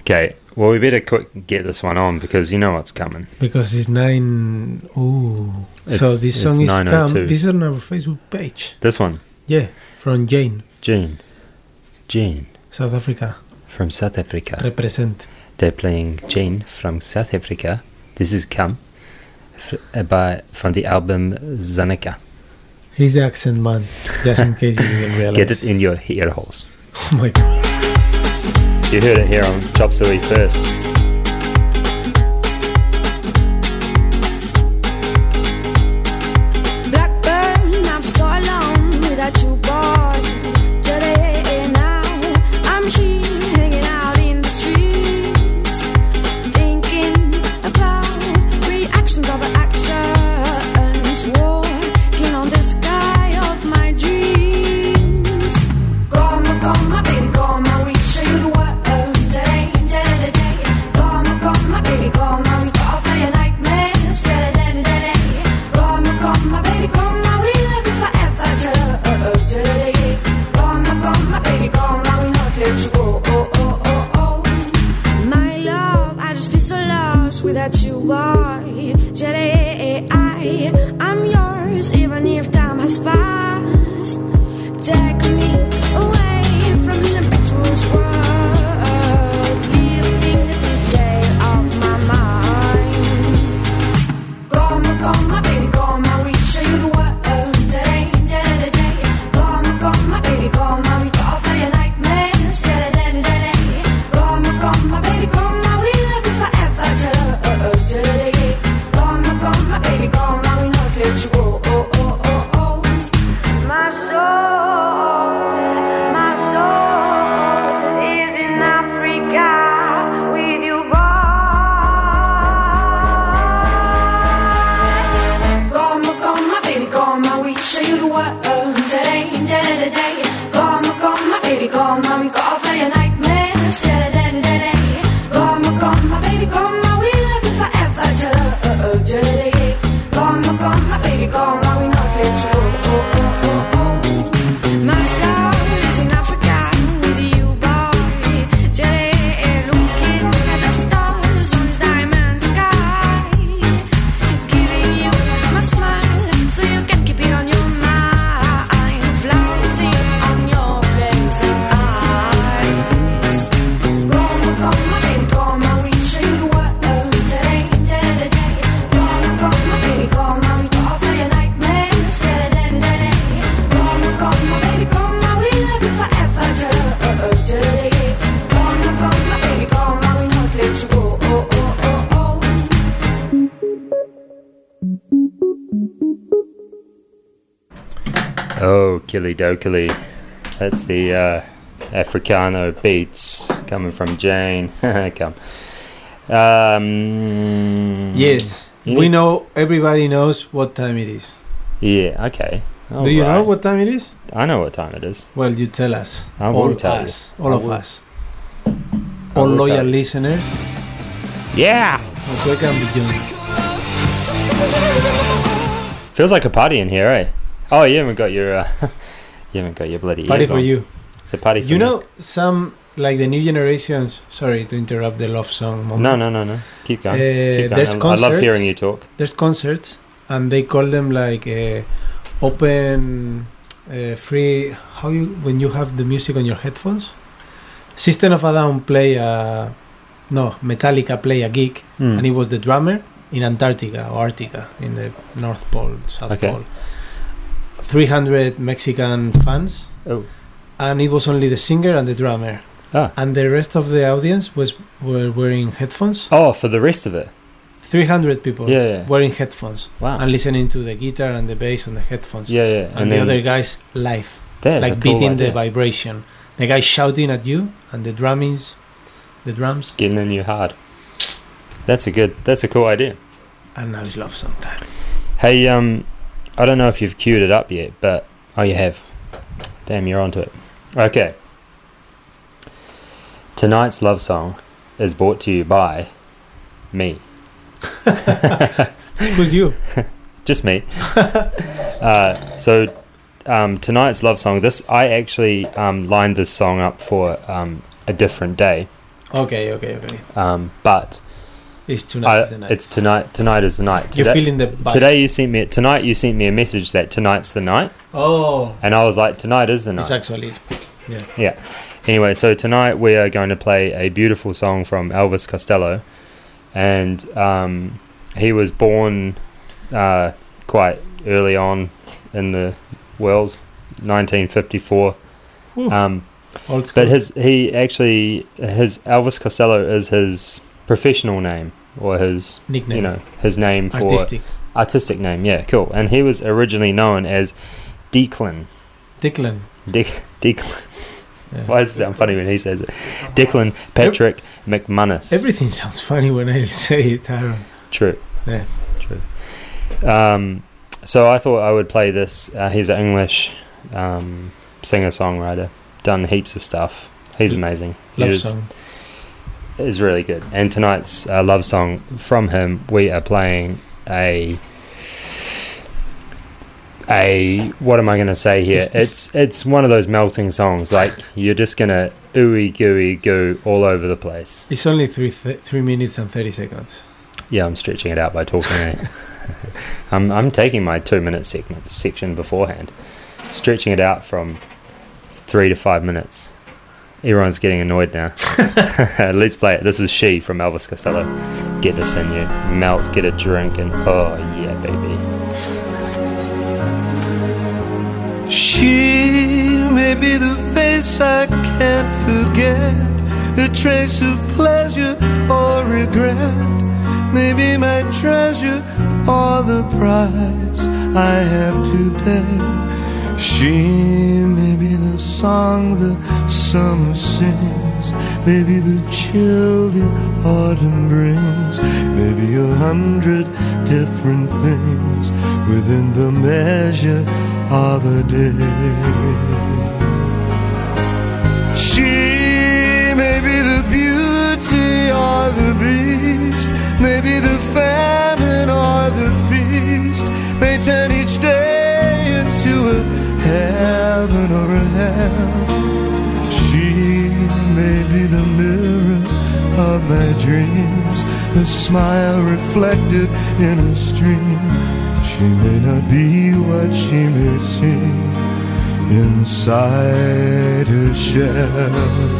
Okay, well, we better quick get this one on because you know what's coming. Because it's 9... Ooh. So this song is come. This is on our Facebook page. This one? Yeah, from Jane. Jane. South Africa. From South Africa. Represent. They're playing Jane from South Africa. This is come from the album Zaneka. He's the accent man, just in case you didn't realize. Get it in your ear holes. Oh my God. You heard it here on Chop Suey first. Dokily, that's the Africano beats coming from Jane. Come. Yes, we know. Everybody knows what time it is. Yeah. Okay. All do you right. know what time it is? I know what time it is. Well, you tell us. I will all tell us. You. All I of will. Us. All loyal listeners. Yeah. Welcome to June. Feels like a party in here, eh? Oh, you haven't got your. You haven't got your bloody party ears for on. You. It's a party for you. You know, some like the new generations. Sorry to interrupt the love song moment. No. Keep going. Keep going. There's concerts. I love hearing you talk. There's concerts, and they call them like open, free. How you when you have the music on your headphones? System of a Down Metallica play a gig, and it was the drummer in Antarctica or Arctica in the North Pole, South Pole. 300 Mexican fans, and it was only the singer and the drummer, and the rest of the audience were wearing headphones. Oh, for the rest of it, 300 people wearing headphones, and listening to the guitar and the bass on the headphones. And the other guys live, like cool beating idea. The vibration. The guy shouting at you and the drummings the drums. Getting in you hard. That's a cool idea. I don't know, it's love sometime. Hey, I don't know if you've queued it up yet, but... Oh, you have. Damn, you're onto it. Okay. Tonight's love song is brought to you by me. Who's you? Just me. Tonight's love song, I actually lined this song up for a different day. Okay. But... It's tonight is the night. It's tonight. Tonight is the night. Today, you're feeling the vibe. Tonight you sent me a message that tonight's the night. Oh. And I was like, tonight is the night. It's actually, yeah. Yeah. Anyway, so tonight we are going to play a beautiful song from Elvis Costello, and he was born quite early on in the world, 1954. Old school. But his Elvis Costello is his professional name, or his nickname, his name for artistic name. Yeah, cool. And he was originally known as Declan. Yeah. Why does it sound funny when he says it? Declan Patrick McManus. Everything sounds funny when I say it. True. So I thought I would play this. He's an English singer-songwriter, done heaps of stuff. He's amazing. Is really good. And tonight's love song from him, we are playing a what am I going to say here? It's one of those melting songs, like you're just going to ooey gooey goo all over the place. It's only 3 minutes and 30 seconds. Yeah, I'm stretching it out by talking. I'm taking my 2 minute section beforehand, stretching it out from 3 to 5 minutes. Everyone's getting annoyed now. Let's play it. This is She from Elvis Costello. Get this in you. Melt, get a drink, and oh yeah, baby. She may be the face I can't forget, the trace of pleasure or regret, maybe my treasure or the price I have to pay. She may be the song the summer sings, maybe the chill the autumn brings, maybe 100 different things within the measure of a day. She may be the beauty or the beast, maybe the famine or the feast, may turn each day into a heaven or a hell. She may be the mirror of my dreams, a smile reflected in a stream. She may not be what she may seem inside her shell.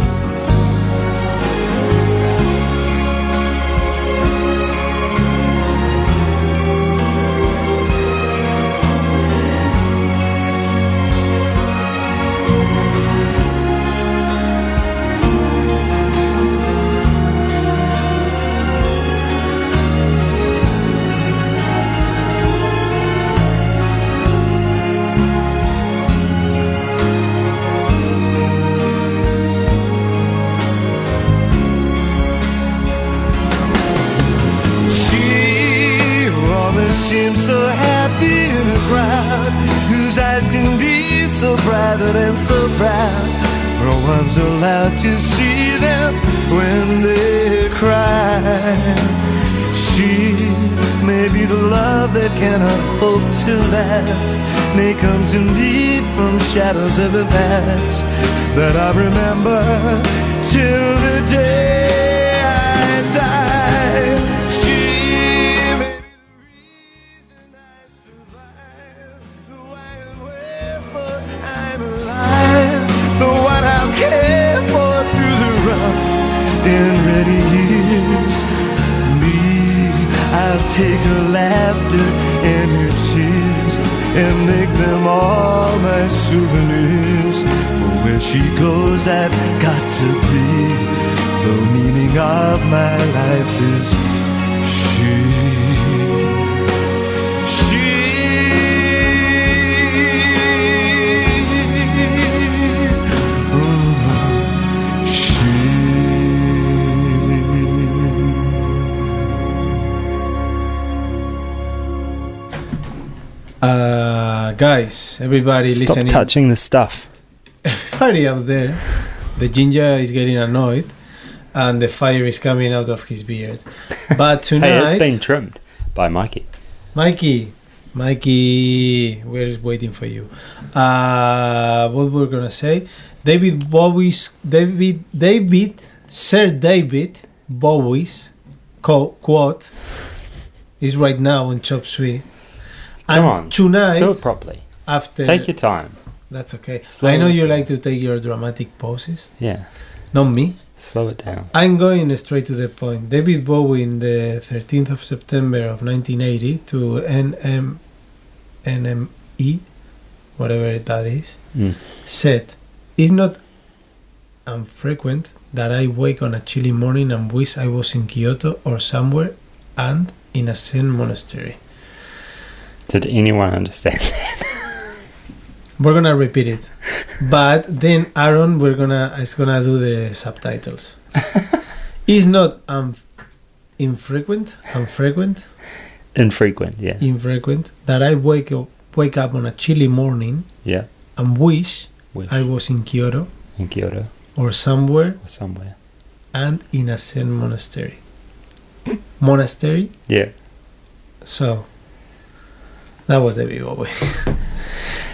May comes indeed from shadows of the past that I remember till the day I die. She may be the reason I survive, the why and wherefore I'm alive, the one I'll care for through the rough and ready years. Me, I'll take her laughter and her tears and make them all my souvenirs. For where she goes, I've got to be. The meaning of my life is she. She. Oh, she. Guys, everybody stop listening. Stop touching the stuff. Everybody out there, the ginger is getting annoyed and the fire is coming out of his beard. But tonight... Hey, it's been trimmed by Mikey. Mikey, we're waiting for you. What we're going to say? David Bowie's... Sir David Bowie's quote is right now on Chop Suey. Come on. Tonight, do it properly. After, take your time. That's okay. Slow I know you down. Like to take your dramatic poses. Yeah. Not me. Slow it down. I'm going straight to the point. David Bowie, in the 13th of September of 1980, to NME, whatever that is, said, "It's not unfrequent that I wake on a chilly morning and wish I was in Kyoto or somewhere and in a Zen monastery." Did anyone understand that? We're gonna repeat it, but then Aaron is gonna do the subtitles. It's not infrequent that I wake up on a chilly morning, yeah, and wish I was in Kyoto. In Kyoto. Or somewhere. And in a Zen monastery. Monastery? Yeah. So, that was David Bowie.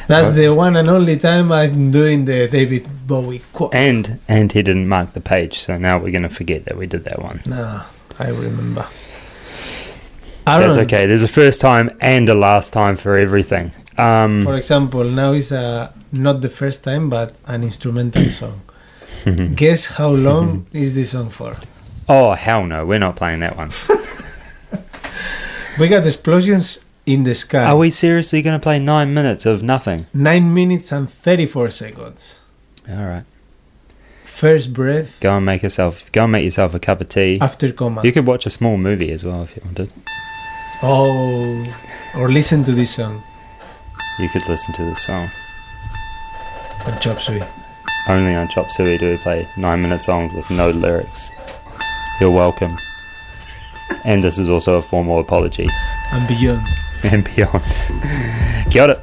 That's the one and only time I'm doing the David Bowie quote. And he didn't mark the page, so now we're going to forget that we did that one. No, I remember. That's okay. There's a first time and a last time for everything. For example, now is not the first time, but an instrumental song. Guess how long is this song for? Oh, hell no. We're not playing that one. We got explosions in the sky. Are we seriously going to play 9 minutes of nothing? 9 minutes and 34 seconds. All right. First breath. Go and make yourself a cup of tea. After coma. You could watch a small movie as well if you wanted. Oh, or listen to this song. You could listen to this song. On Chop Suey. Only on Chop Suey do we play 9-minute songs with no lyrics. You're welcome. And this is also a formal apology. And beyond. And beyond. Got it.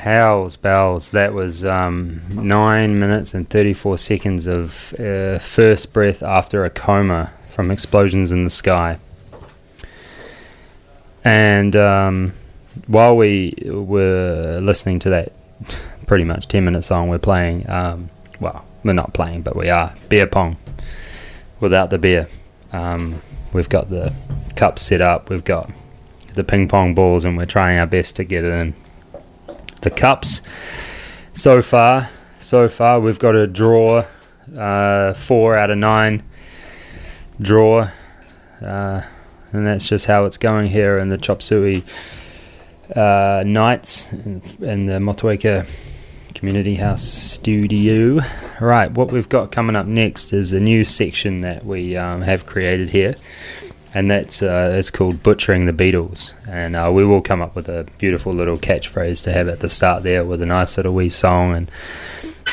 Howls Bells. That was 9 minutes and 34 seconds of First Breath After a Coma from Explosions in the Sky. And while we were listening to that pretty much 10-minute song, we're playing, well, we're not playing, but we are beer pong without the beer. We've got the cup set up, we've got the ping pong balls, and we're trying our best to get it in the cups. So far we've got a draw, 4 out of 9 draw, and that's just how it's going here in the Chop Suey nights in the Motueka Community House studio. Right, what we've got coming up next is a new section that we have created here, and that's it's called Butchering the Beatles, and we will come up with a beautiful little catchphrase to have at the start there with a nice little wee song, and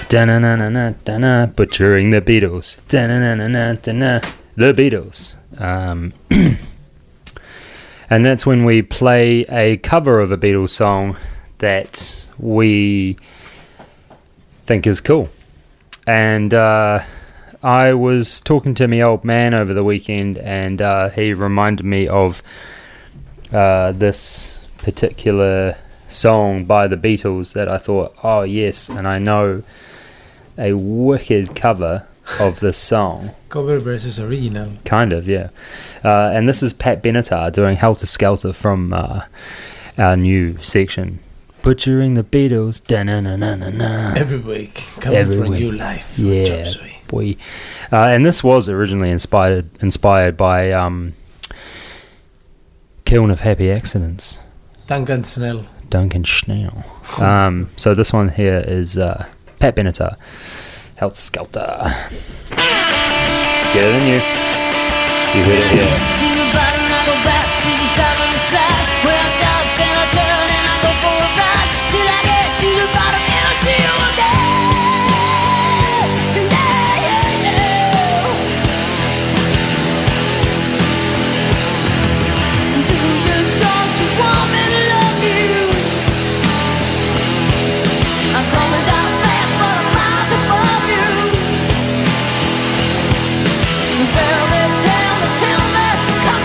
da-na-na-na-na-na-na, Butchering the Beatles, da-na-na-na-na-na, the Beatles. And that's when we play a cover of a Beatles song that we think is cool. And I was talking to my old man over the weekend, and he reminded me of this particular song by the Beatles that I thought, oh yes, and I know a wicked cover of this song. Cover versus original. Kind of, yeah. And this is Pat Benatar doing Helter Skelter from our new section. Butchering the Beatles. Da-na-na-na-na-na. Every week. Coming from New Life. Yeah. Chop Suey. Boy. And this was originally inspired by Kiln of Happy Accidents. Duncan Snell. So this one here is Pat Benatar. Helter Skelter. Get it in you. You heard it here. Tell me, come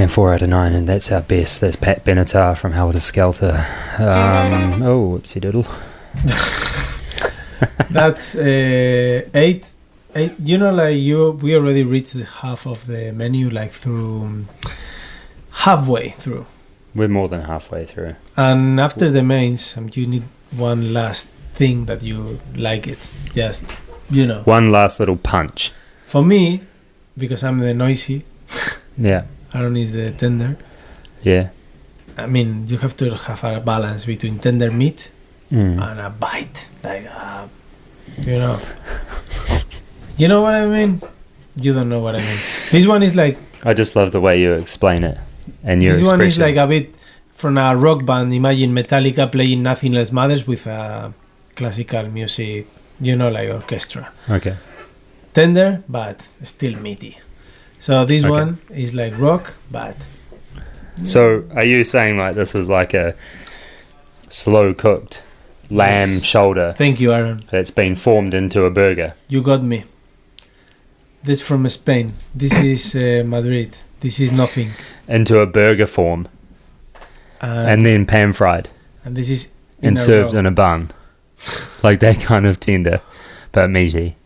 And 4 out of 9, and that's our best. That's Pat Benatar from Helter Skelter. Oh, whoopsie doodle. That's 8. You know, like we already reached the half of the menu, like through halfway through. We're more than halfway through. And after the mains, you need one last thing that you like it. Just, you know. One last little punch. For me, because I'm the noisy. Yeah. Aaron is the tender. Yeah. I mean, you have to have a balance between tender meat and a bite. Like, you know. You know what I mean? You don't know what I mean. This one is like... I just love the way you explain it and your expression. This one is like a bit from a rock band. Imagine Metallica playing Nothing Else Matters with a classical music, you know, like orchestra. Okay. Tender, but still meaty. So this one is like rock, but... So are you saying like this is like a slow-cooked lamb shoulder? Thank you, Aaron. That's been formed into a burger. You got me. This from Spain. This is Madrid. This is nothing. Into a burger form. And then pan-fried. And this is served in a bun. Like that kind of tender, but meaty.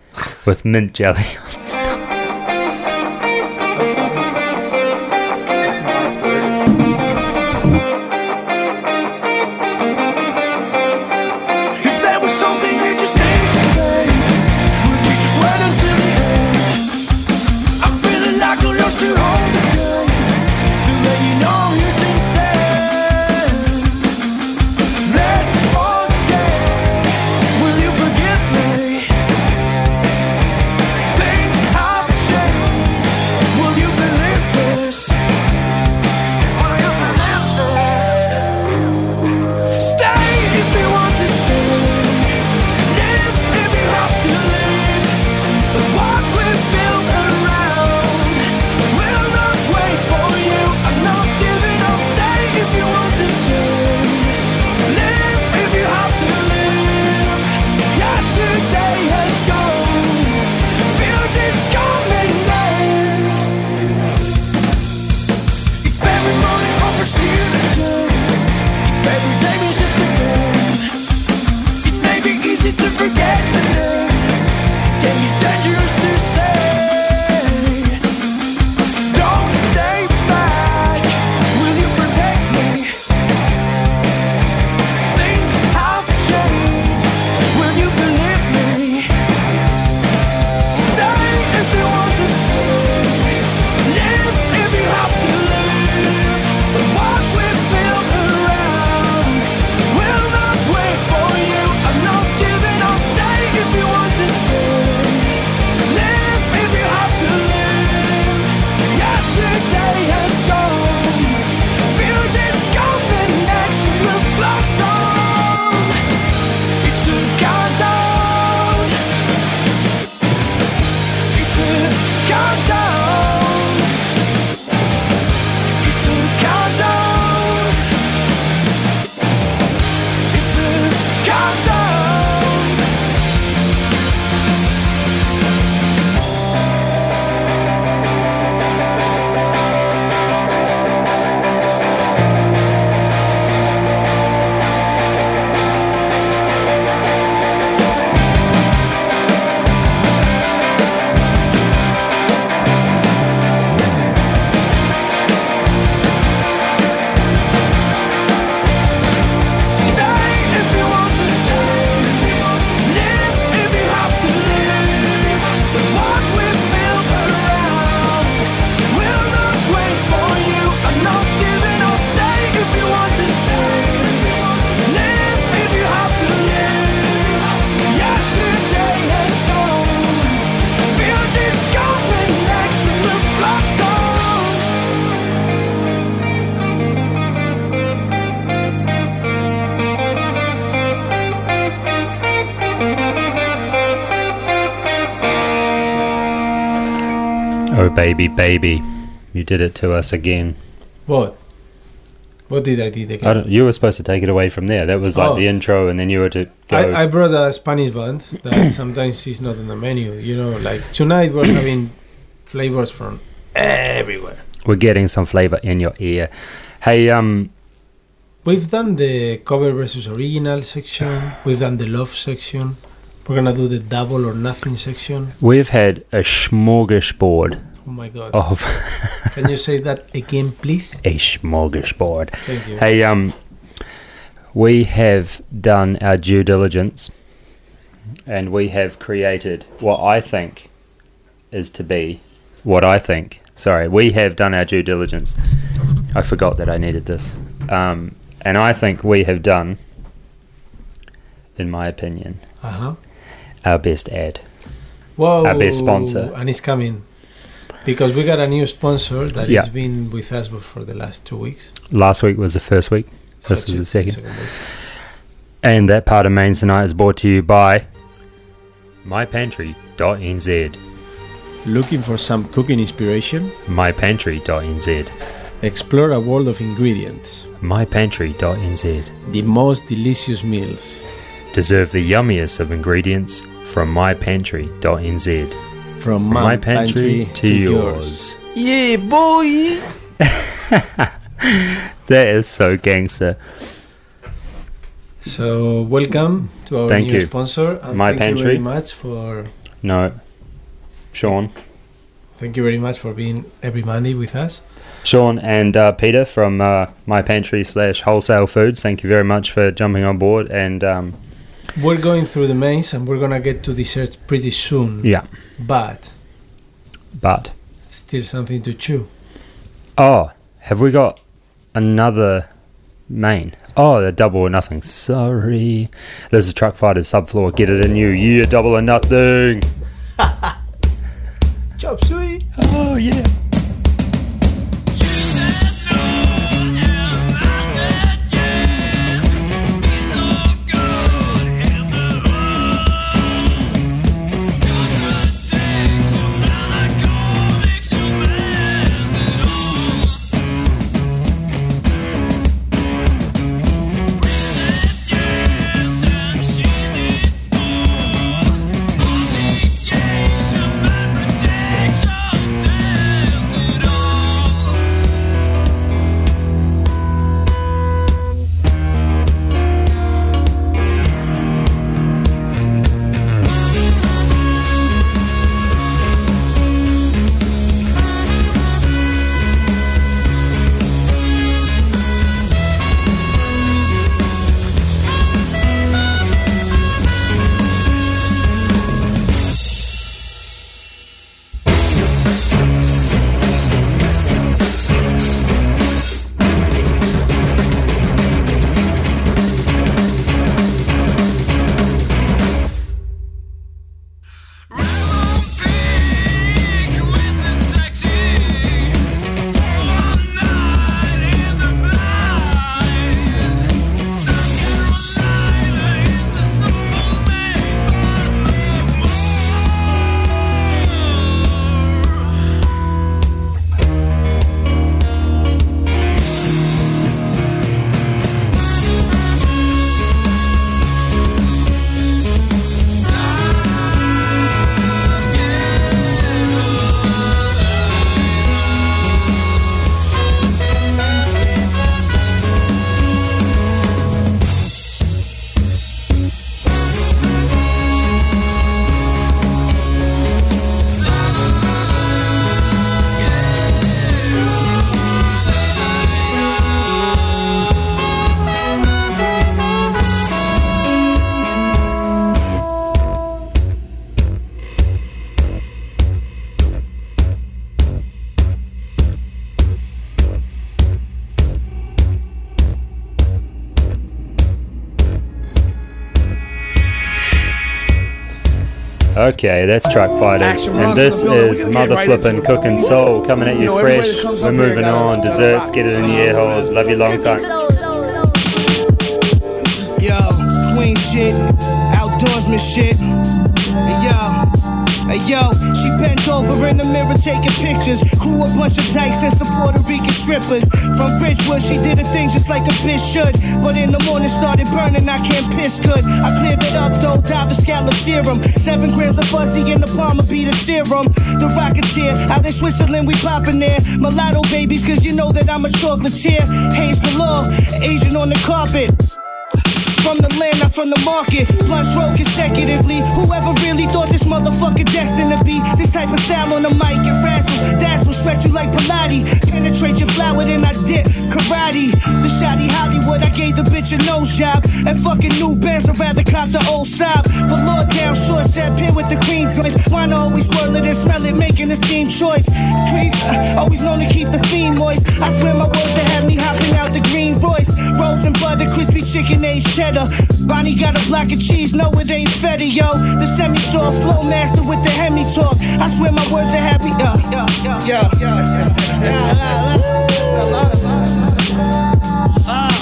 With mint jelly on. Baby, baby, you did it to us again. What did I do again? You were supposed to take it away from there. That was like the intro, and then you were to go. I brought a Spanish band that sometimes is not on the menu. You know, like tonight we're having flavors from everywhere. We're getting some flavor in your ear. Hey, we've done the cover versus original section. We've done the love section. We're going to do the double or nothing section. We've had a smorgasbord. Oh, my God. Can you say that again, please? A smorgasbord. Thank you. Hey, we have done our due diligence, and we have created what I think is to be what I think. Sorry, we have done our due diligence. I forgot that I needed this. And I think we have done, in my opinion, our best ad. Whoa. Our best sponsor. And it's coming. Because we got a new sponsor that has been with us for the last 2 weeks. Last week was the first week. This is the second. And that part of Mains Tonight is brought to you by mypantry.nz. Looking for some cooking inspiration? mypantry.nz. Explore a world of ingredients. mypantry.nz. The most delicious meals. Deserve the yummiest of ingredients from mypantry.nz. From my pantry to yours. Yeah, boys! That is so gangster. So, welcome to our new sponsor. And thank you very much for... Sean. Thank you very much for being every Monday with us. Sean and Peter from My Pantry / Wholesale Foods, thank you very much for jumping on board. And we're going through the mains, and we're going to get to desserts pretty soon. Yeah. But. Still something to chew. Oh, have we got another main? Oh, the double or nothing. Sorry. This is Truck Fighters Subfloor. Get it in you. Yeah, double or nothing. Chop Suey. Oh, yeah. Okay, that's Truck Fighters, and this is Mother Flippin' Cookin' Soul, coming at you fresh. We're moving on. Desserts, get it in your ear holes. Love you long time. Yo, queen shit, outdoorsman shit, yo, Hey yo, she bent over in the mirror taking pictures. Crew a bunch of dykes and some Puerto Rican strippers. From Richwood, she did a thing just like a bitch should. But in the morning started burning, I can't piss good. I cleared it up though, diving scallop serum. 7 grams of fuzzy in the palm of be the serum. The Rocketeer, out in Switzerland we poppin' there. Mulatto babies, cause you know that I'm a chocolatier. Haze galore, Asian on the carpet. From the land, not from the market. Blunts roll consecutively. Whoever really thought this motherfucker destined to be this type of style on the mic and razzle dazzle, stretch you like Pilates, penetrate your flower, then I dip karate. The shoddy Hollywood, I gave the bitch a nose job. And fucking new bands, I'd rather cop the old sob. But Lord down short, sat pin with the green joints. Wine always swirl it and smell it, making a steam choice. Trees, always known to keep the fiend moist. I swear my words that had me hopping out the green voice. Rolls and butter, crispy chicken, aged cheddar. Bonnie got a block of cheese, no it ain't feta, yo. The semi-straw flow master with the hemi talk. I swear my words are happy,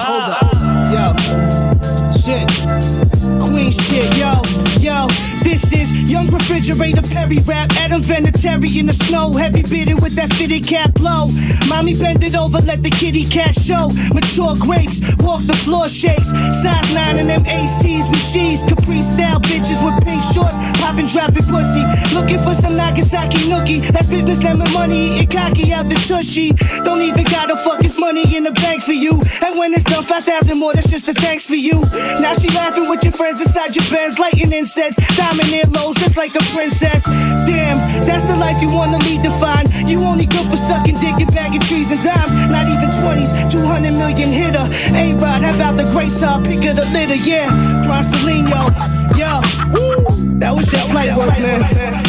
Hold up, shit, queen shit, yo. This is Young Refrigerator Perry rap, Adam Venetary in the snow, heavy bearded with that fitted cap low. Mommy bend it over, let the kitty cat show. Mature grapes, walk the floor shakes. Size 9 and them ACs with G's. Capri style bitches with pink shorts, poppin' droppin' pussy. Looking for some Nagasaki nookie. That business lemon money, it cocky out the tushy. Don't even gotta fuck, it's money in the bank for you. And when it's done, 5,000 more, that's just a thanks for you. Now she laughing with your friends inside your Benz, lighting incense. Diamond ear lows just like a princess. Damn, that's the life you wanna lead to find. You only good for sucking dick and bagging trees and dimes. Not even 20s, 200 million hitter. A-Rod, how about the great side, pick of the litter, yeah. Broncelino, yo, woo, that was just light work, man.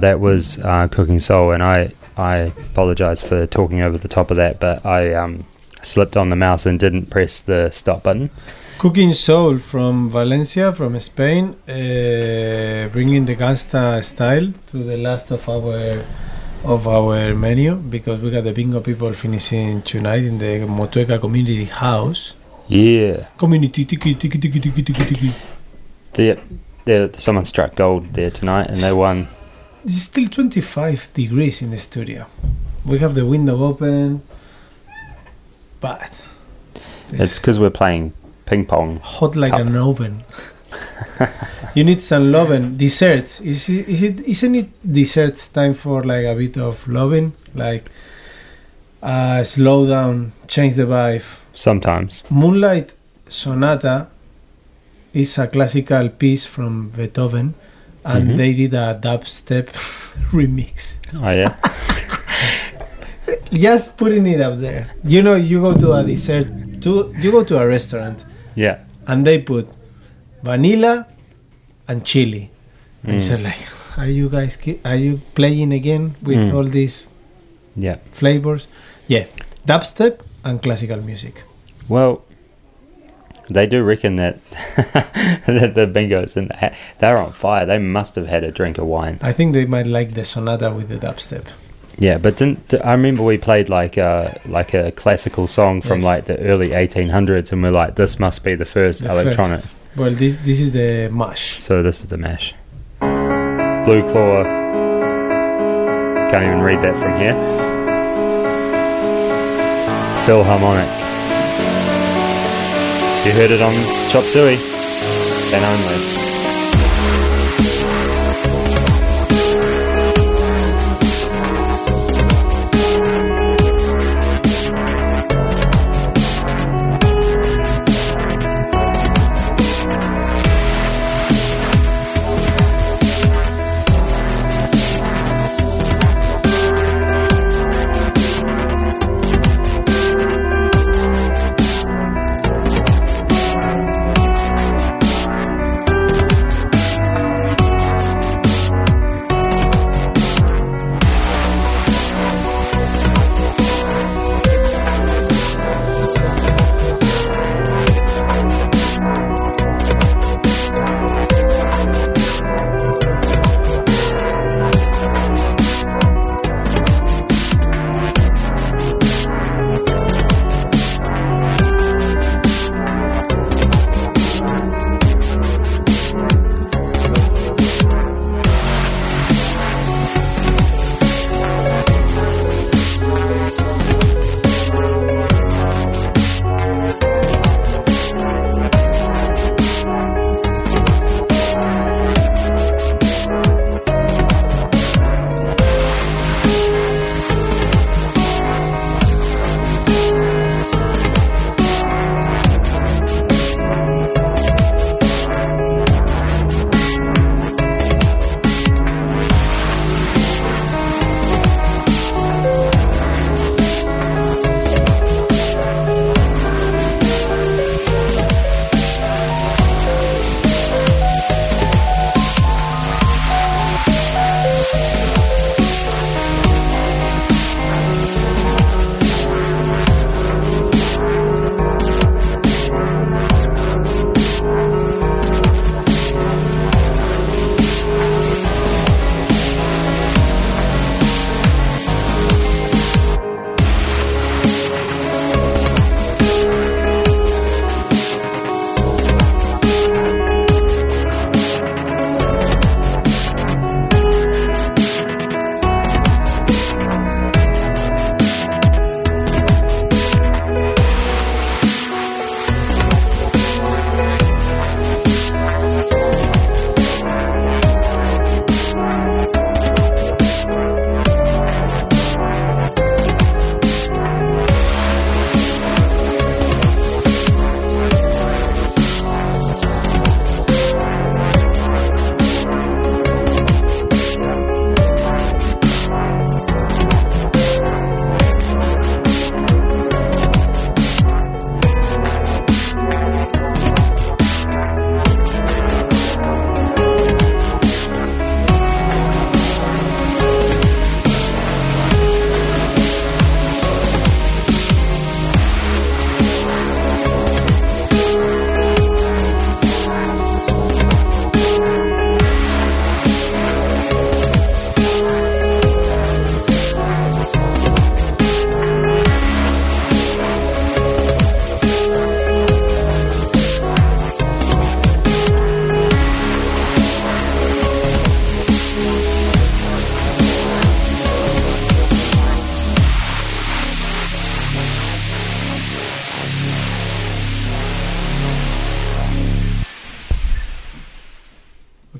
That was Cooking Soul, and I apologize for talking over the top of that, but I slipped on the mouse and didn't press the stop button. Cooking Soul from Valencia, from Spain, bringing the gangsta style to the last of our menu, because we got the bingo people finishing tonight in the Motueka community house. Yeah. Community tiki. Someone struck gold there tonight, and they won. It's still 25 degrees in the studio. We have the window open, but... It's because we're playing ping pong. Hot like an oven. You need some lovin'. Desserts. Isn't it desserts time for like a bit of lovin'? Like slow down, change the vibe. Sometimes. Moonlight Sonata is a classical piece from Beethoven. And they did a dubstep remix. Oh, yeah. Just putting it up there. You know, you go to a restaurant. Yeah. And they put vanilla and chili. Mm. And so like, are you playing again with all these flavors? Yeah. Dubstep and classical music. Well, they do reckon that, that the bingos and they're on fire. They must have had a drink of wine. I think they might like the sonata with the dubstep. Yeah, but I remember we played like a classical song from like the early 1800s, and we're like, this must be the first electronic. Well, this is the mash. So this is the mash. Blue Claw. Can't even read that from here. Philharmonic. You heard it on Chop Suey and only.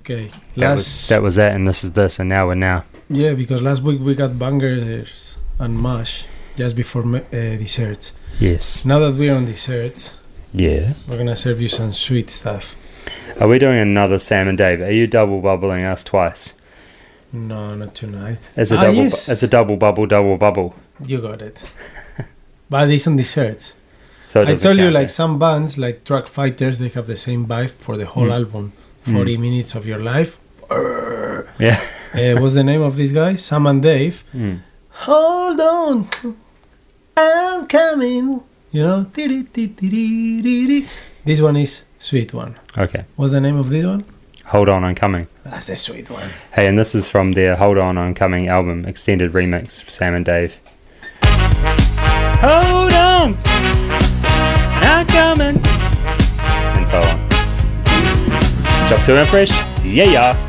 Okay. That was it, and this is this, and now we're now. Yeah, because last week we got bangers and mash just before desserts. Yes. Now that we're on desserts, yeah, we're going to serve you some sweet stuff. Are we doing another Sam and Dave? Are you double bubbling us twice? No, not tonight. It's a double. Yes. It's a double bubble, double bubble. You got it. But it's on desserts. So I told you, like some bands, like Truck Fighters, they have the same vibe for the whole album. 40 minutes of your life. Yeah. What's the name of this guy? Sam and Dave. Hold on, I'm coming. You know, this one is sweet one. Okay. What's the name of this one? Hold on, I'm coming. That's the sweet one. Hey, and this is from their Hold on, I'm coming album, extended remix, Sam and Dave. Hold on, I'm coming, and so on. Chop Suey and Fresh, yeah, yeah.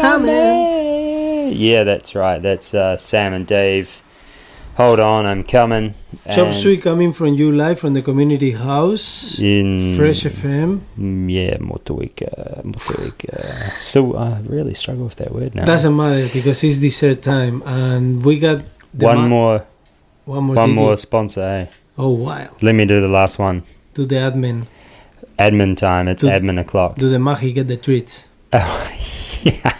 coming. Yeah, that's right. That's Sam and Dave. Hold on, I'm coming. Chop Suey coming from you live from the community house in Fresh FM. Yeah, Motueka. So I really struggle with that word now. Doesn't matter because it's dessert time, and we got one more sponsor. Eh? Oh wow! Let me do the last one. Do the admin. Admin time. It's admin o'clock. Do the mahi get the treats? Oh yeah.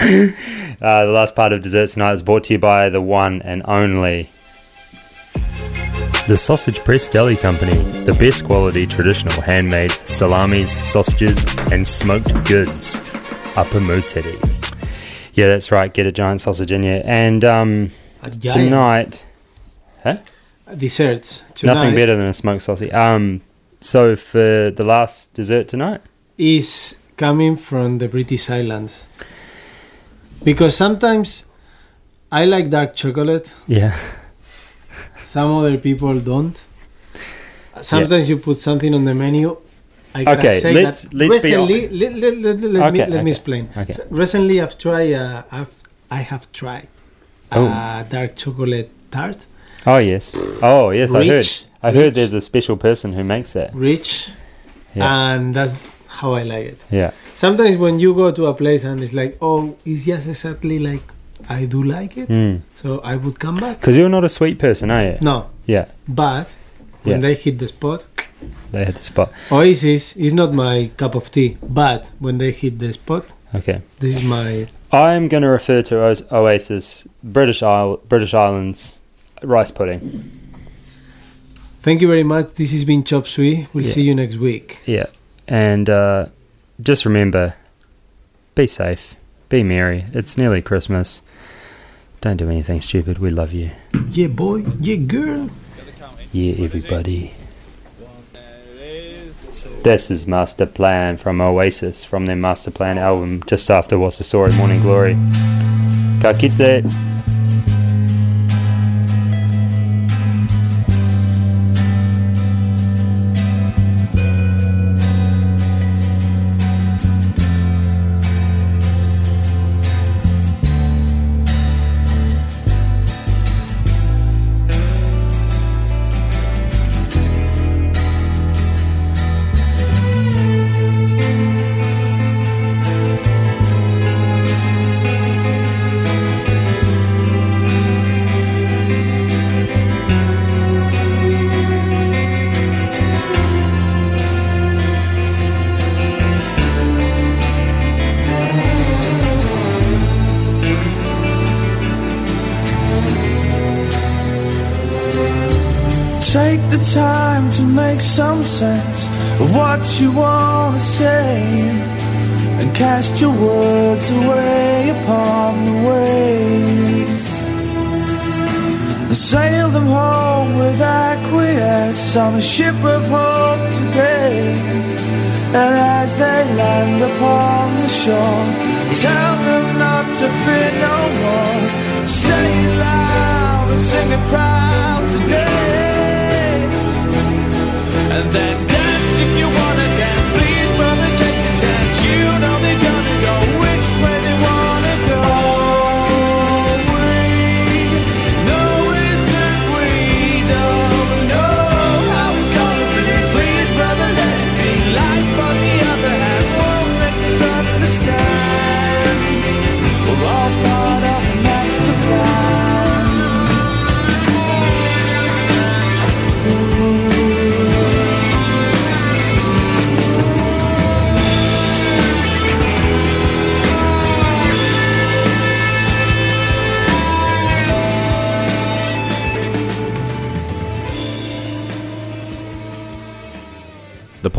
The last part of Desserts Tonight is brought to you by the one and only The Sausage Press Deli Company, the best quality traditional handmade salamis, sausages, and smoked goods. Upper Motueka. Yeah, that's right. Get a giant sausage in here. And tonight, desserts tonight. Nothing better than a smoked sausage. So for the last dessert tonight is coming from the British Islands. Because sometimes I like dark chocolate. Yeah. Some other people don't. Sometimes you put something on the menu. Let me explain. Okay. So recently, I have tried dark chocolate tart. Oh yes, I heard there's a special person who makes that. And that's how I like it. Yeah. Sometimes when you go to a place and it's like, oh, it's just exactly like I do like it, so I would come back. Because you're not a sweet person, are you? No. Yeah. But when they hit the spot... They hit the spot. Oasis is not my cup of tea, but when they hit the spot... Okay. This is my... I'm going to refer to Oasis, British Islands, rice pudding. Thank you very much. This has been Chop Suey. We'll see you next week. Yeah. And... just remember, be safe, be merry. It's nearly Christmas. Don't do anything stupid. We love you. Yeah, boy. Yeah, girl. Yeah, everybody. This is Master Plan from Oasis, from their Master Plan album, just after What's the Story, Morning Glory. Ka kite. Of what you want to say, and cast your words away upon the waves, and sail them home with acquiesce on a ship of hope today. And as they land upon the shore, tell them not to fear no more. Say it loud and sing it proud today. And then dance if you wanna dance. Please, brother, take a chance. You know they're gonna go which way they wanna go. All we know is that we don't know how it's gonna be. Please, brother, let it be. Life on the other hand won't let us understand. We're all part of a master plan. The